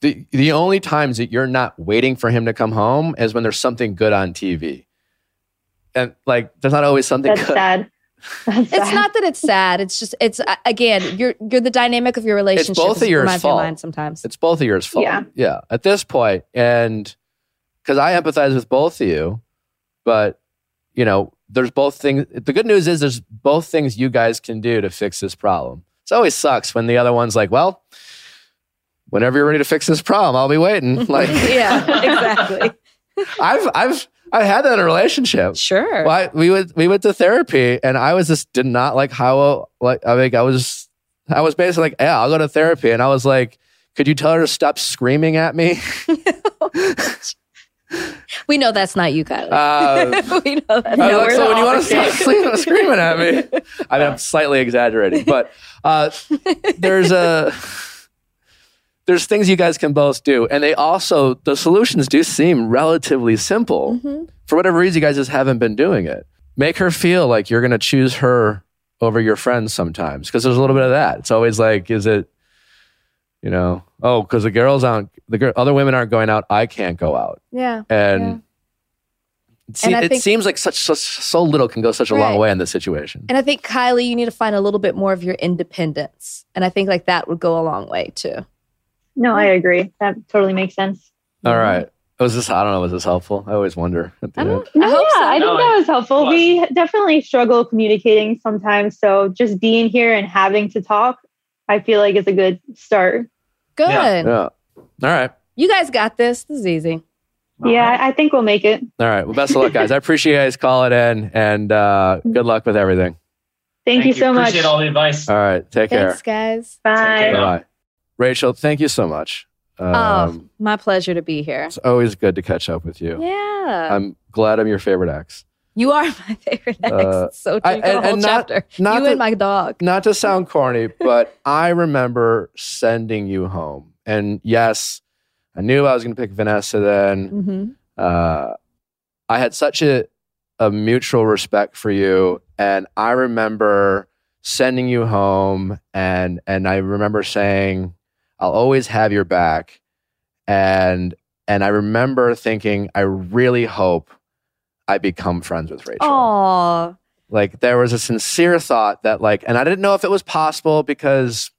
The the only times that you're not waiting for him to come home is when there's something good on T V, and like there's not always something. That's good. Sad. It's not that it's sad. It's just it's again you're you're the dynamic of your relationship. It's both of yours fault. Mine sometimes it's both of yours fault. Yeah, yeah. At this point, and because I empathize with both of you, but you know, there's both things. The good news is there's both things you guys can do to fix this problem. It always sucks when the other one's like, well, whenever you're ready to fix this problem, I'll be waiting. Like, yeah, exactly. I've I've. I had that in a relationship. Sure. Well, I, we went we went to therapy, and I was just did not like how like I think mean, I was I was basically like, yeah, I'll go to therapy, and I was like, could you tell her to stop screaming at me? We know that's not you, Kylie. Uh, we know that's not like, so when you want to stop screaming, screaming at me, I mean, I'm slightly exaggerating, but uh, there's a there's things you guys can both do. And they also, the solutions do seem relatively simple. Mm-hmm. For whatever reason, you guys just haven't been doing it. Make her feel like you're going to choose her over your friends sometimes. Because there's a little bit of that. It's always like, is it, you know, oh, because the girls aren't, the girl, other women aren't going out, I can't go out. Yeah. And yeah. It, se- it think, seems like such, such so little can go such a right. long way in this situation. And I think, Kylie, you need to find a little bit more of your independence. And I think like that would go a long way too. No, I agree. That totally makes sense. All right. Was this, I don't know, was this helpful? I always wonder. At the I, don't, end. I, hope yeah, so. I no, think that was helpful. Was. We definitely struggle communicating sometimes. So just being here and having to talk, I feel like is a good start. Good. Yeah. Yeah. All right. You guys got this. This is easy. All yeah, right. I think we'll make it. All right. Well, best of luck, guys. I appreciate you guys calling in, and uh, good luck with everything. Thank, thank you so appreciate much. Appreciate all the advice. All right. Take Thanks, care. Thanks, guys. Bye. Bye. Rachel, thank you so much. Um, oh, my pleasure to be here. It's always good to catch up with you. Yeah. I'm glad I'm your favorite ex. You are my favorite ex. Uh, it's so true. I, and, the whole and not, chapter. Not you to, and my dog. Not to sound corny, but I remember sending you home. And yes, I knew I was going to pick Vanessa then. Mm-hmm. Uh, I had such a, a mutual respect for you. And I remember sending you home. And, and I remember saying, I'll always have your back. And and I remember thinking, I really hope I become friends with Rachel. Aww. Like there was a sincere thought that like, and I didn't know if it was possible because,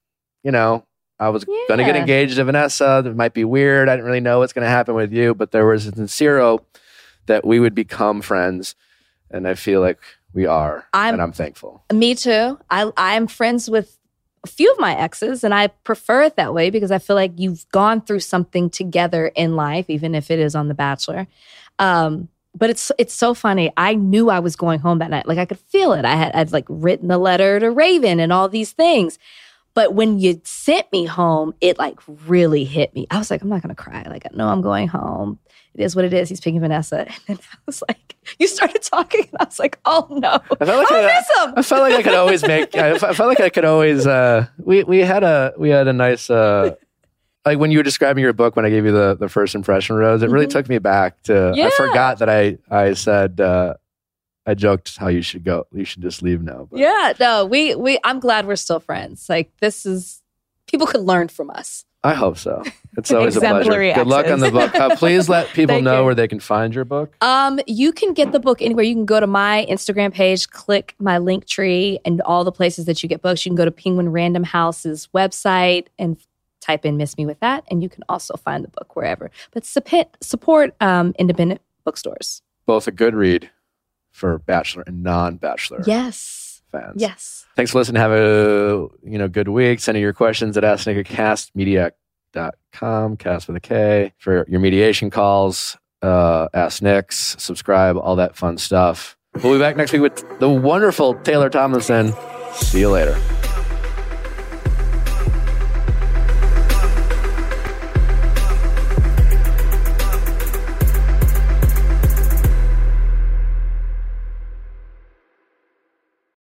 you know, I was yeah. going to get engaged to Vanessa. It might be weird. I didn't really know what's going to happen with you, but there was a sincere hope that we would become friends. And I feel like we are. I'm, and I'm thankful. Me too. I I'm friends with a few of my exes, and I prefer it that way because I feel like you've gone through something together in life, even if it is on The Bachelor. Um, but it's it's so funny. I knew I was going home that night. Like I could feel it. I had I'd like written a letter to Raven and all these things. But when you sent me home, it like really hit me. I was like, I'm not gonna cry. Like I know I'm going home. It is what it is. He's picking Vanessa. And then I was like, you started talking. And I was like, oh no. I felt like I, I, miss him. I felt like I could always make, I felt like I could always, uh, we, we had a, we had a nice, uh, like when you were describing your book, when I gave you the, the first impression, Rose, it really mm-hmm. took me back to, yeah. I forgot that I, I said, uh, I joked how you should go, you should just leave now. But. Yeah, no, we, we, I'm glad we're still friends. Like this is, people could learn from us. I hope so. It's always a pleasure. Good exes. Luck on the book. Uh, please let people know you. Where they can find your book. Um, you can get the book anywhere. You can go to my Instagram page, click my link tree, and all the places that you get books. You can go to Penguin Random House's website and type in "Miss Me With That," and you can also find the book wherever. But support, support um, independent bookstores. Both a good read for Bachelor and non-Bachelor. Yes. Fans. Yes. Thanks for listening. Have a you know good week. Send in your questions at ask nick at cast media dot com, cast with a K, for your mediation calls. Uh, ask Nicks, subscribe, all that fun stuff. We'll be back next week with the wonderful Taylor Tomlinson. See you later.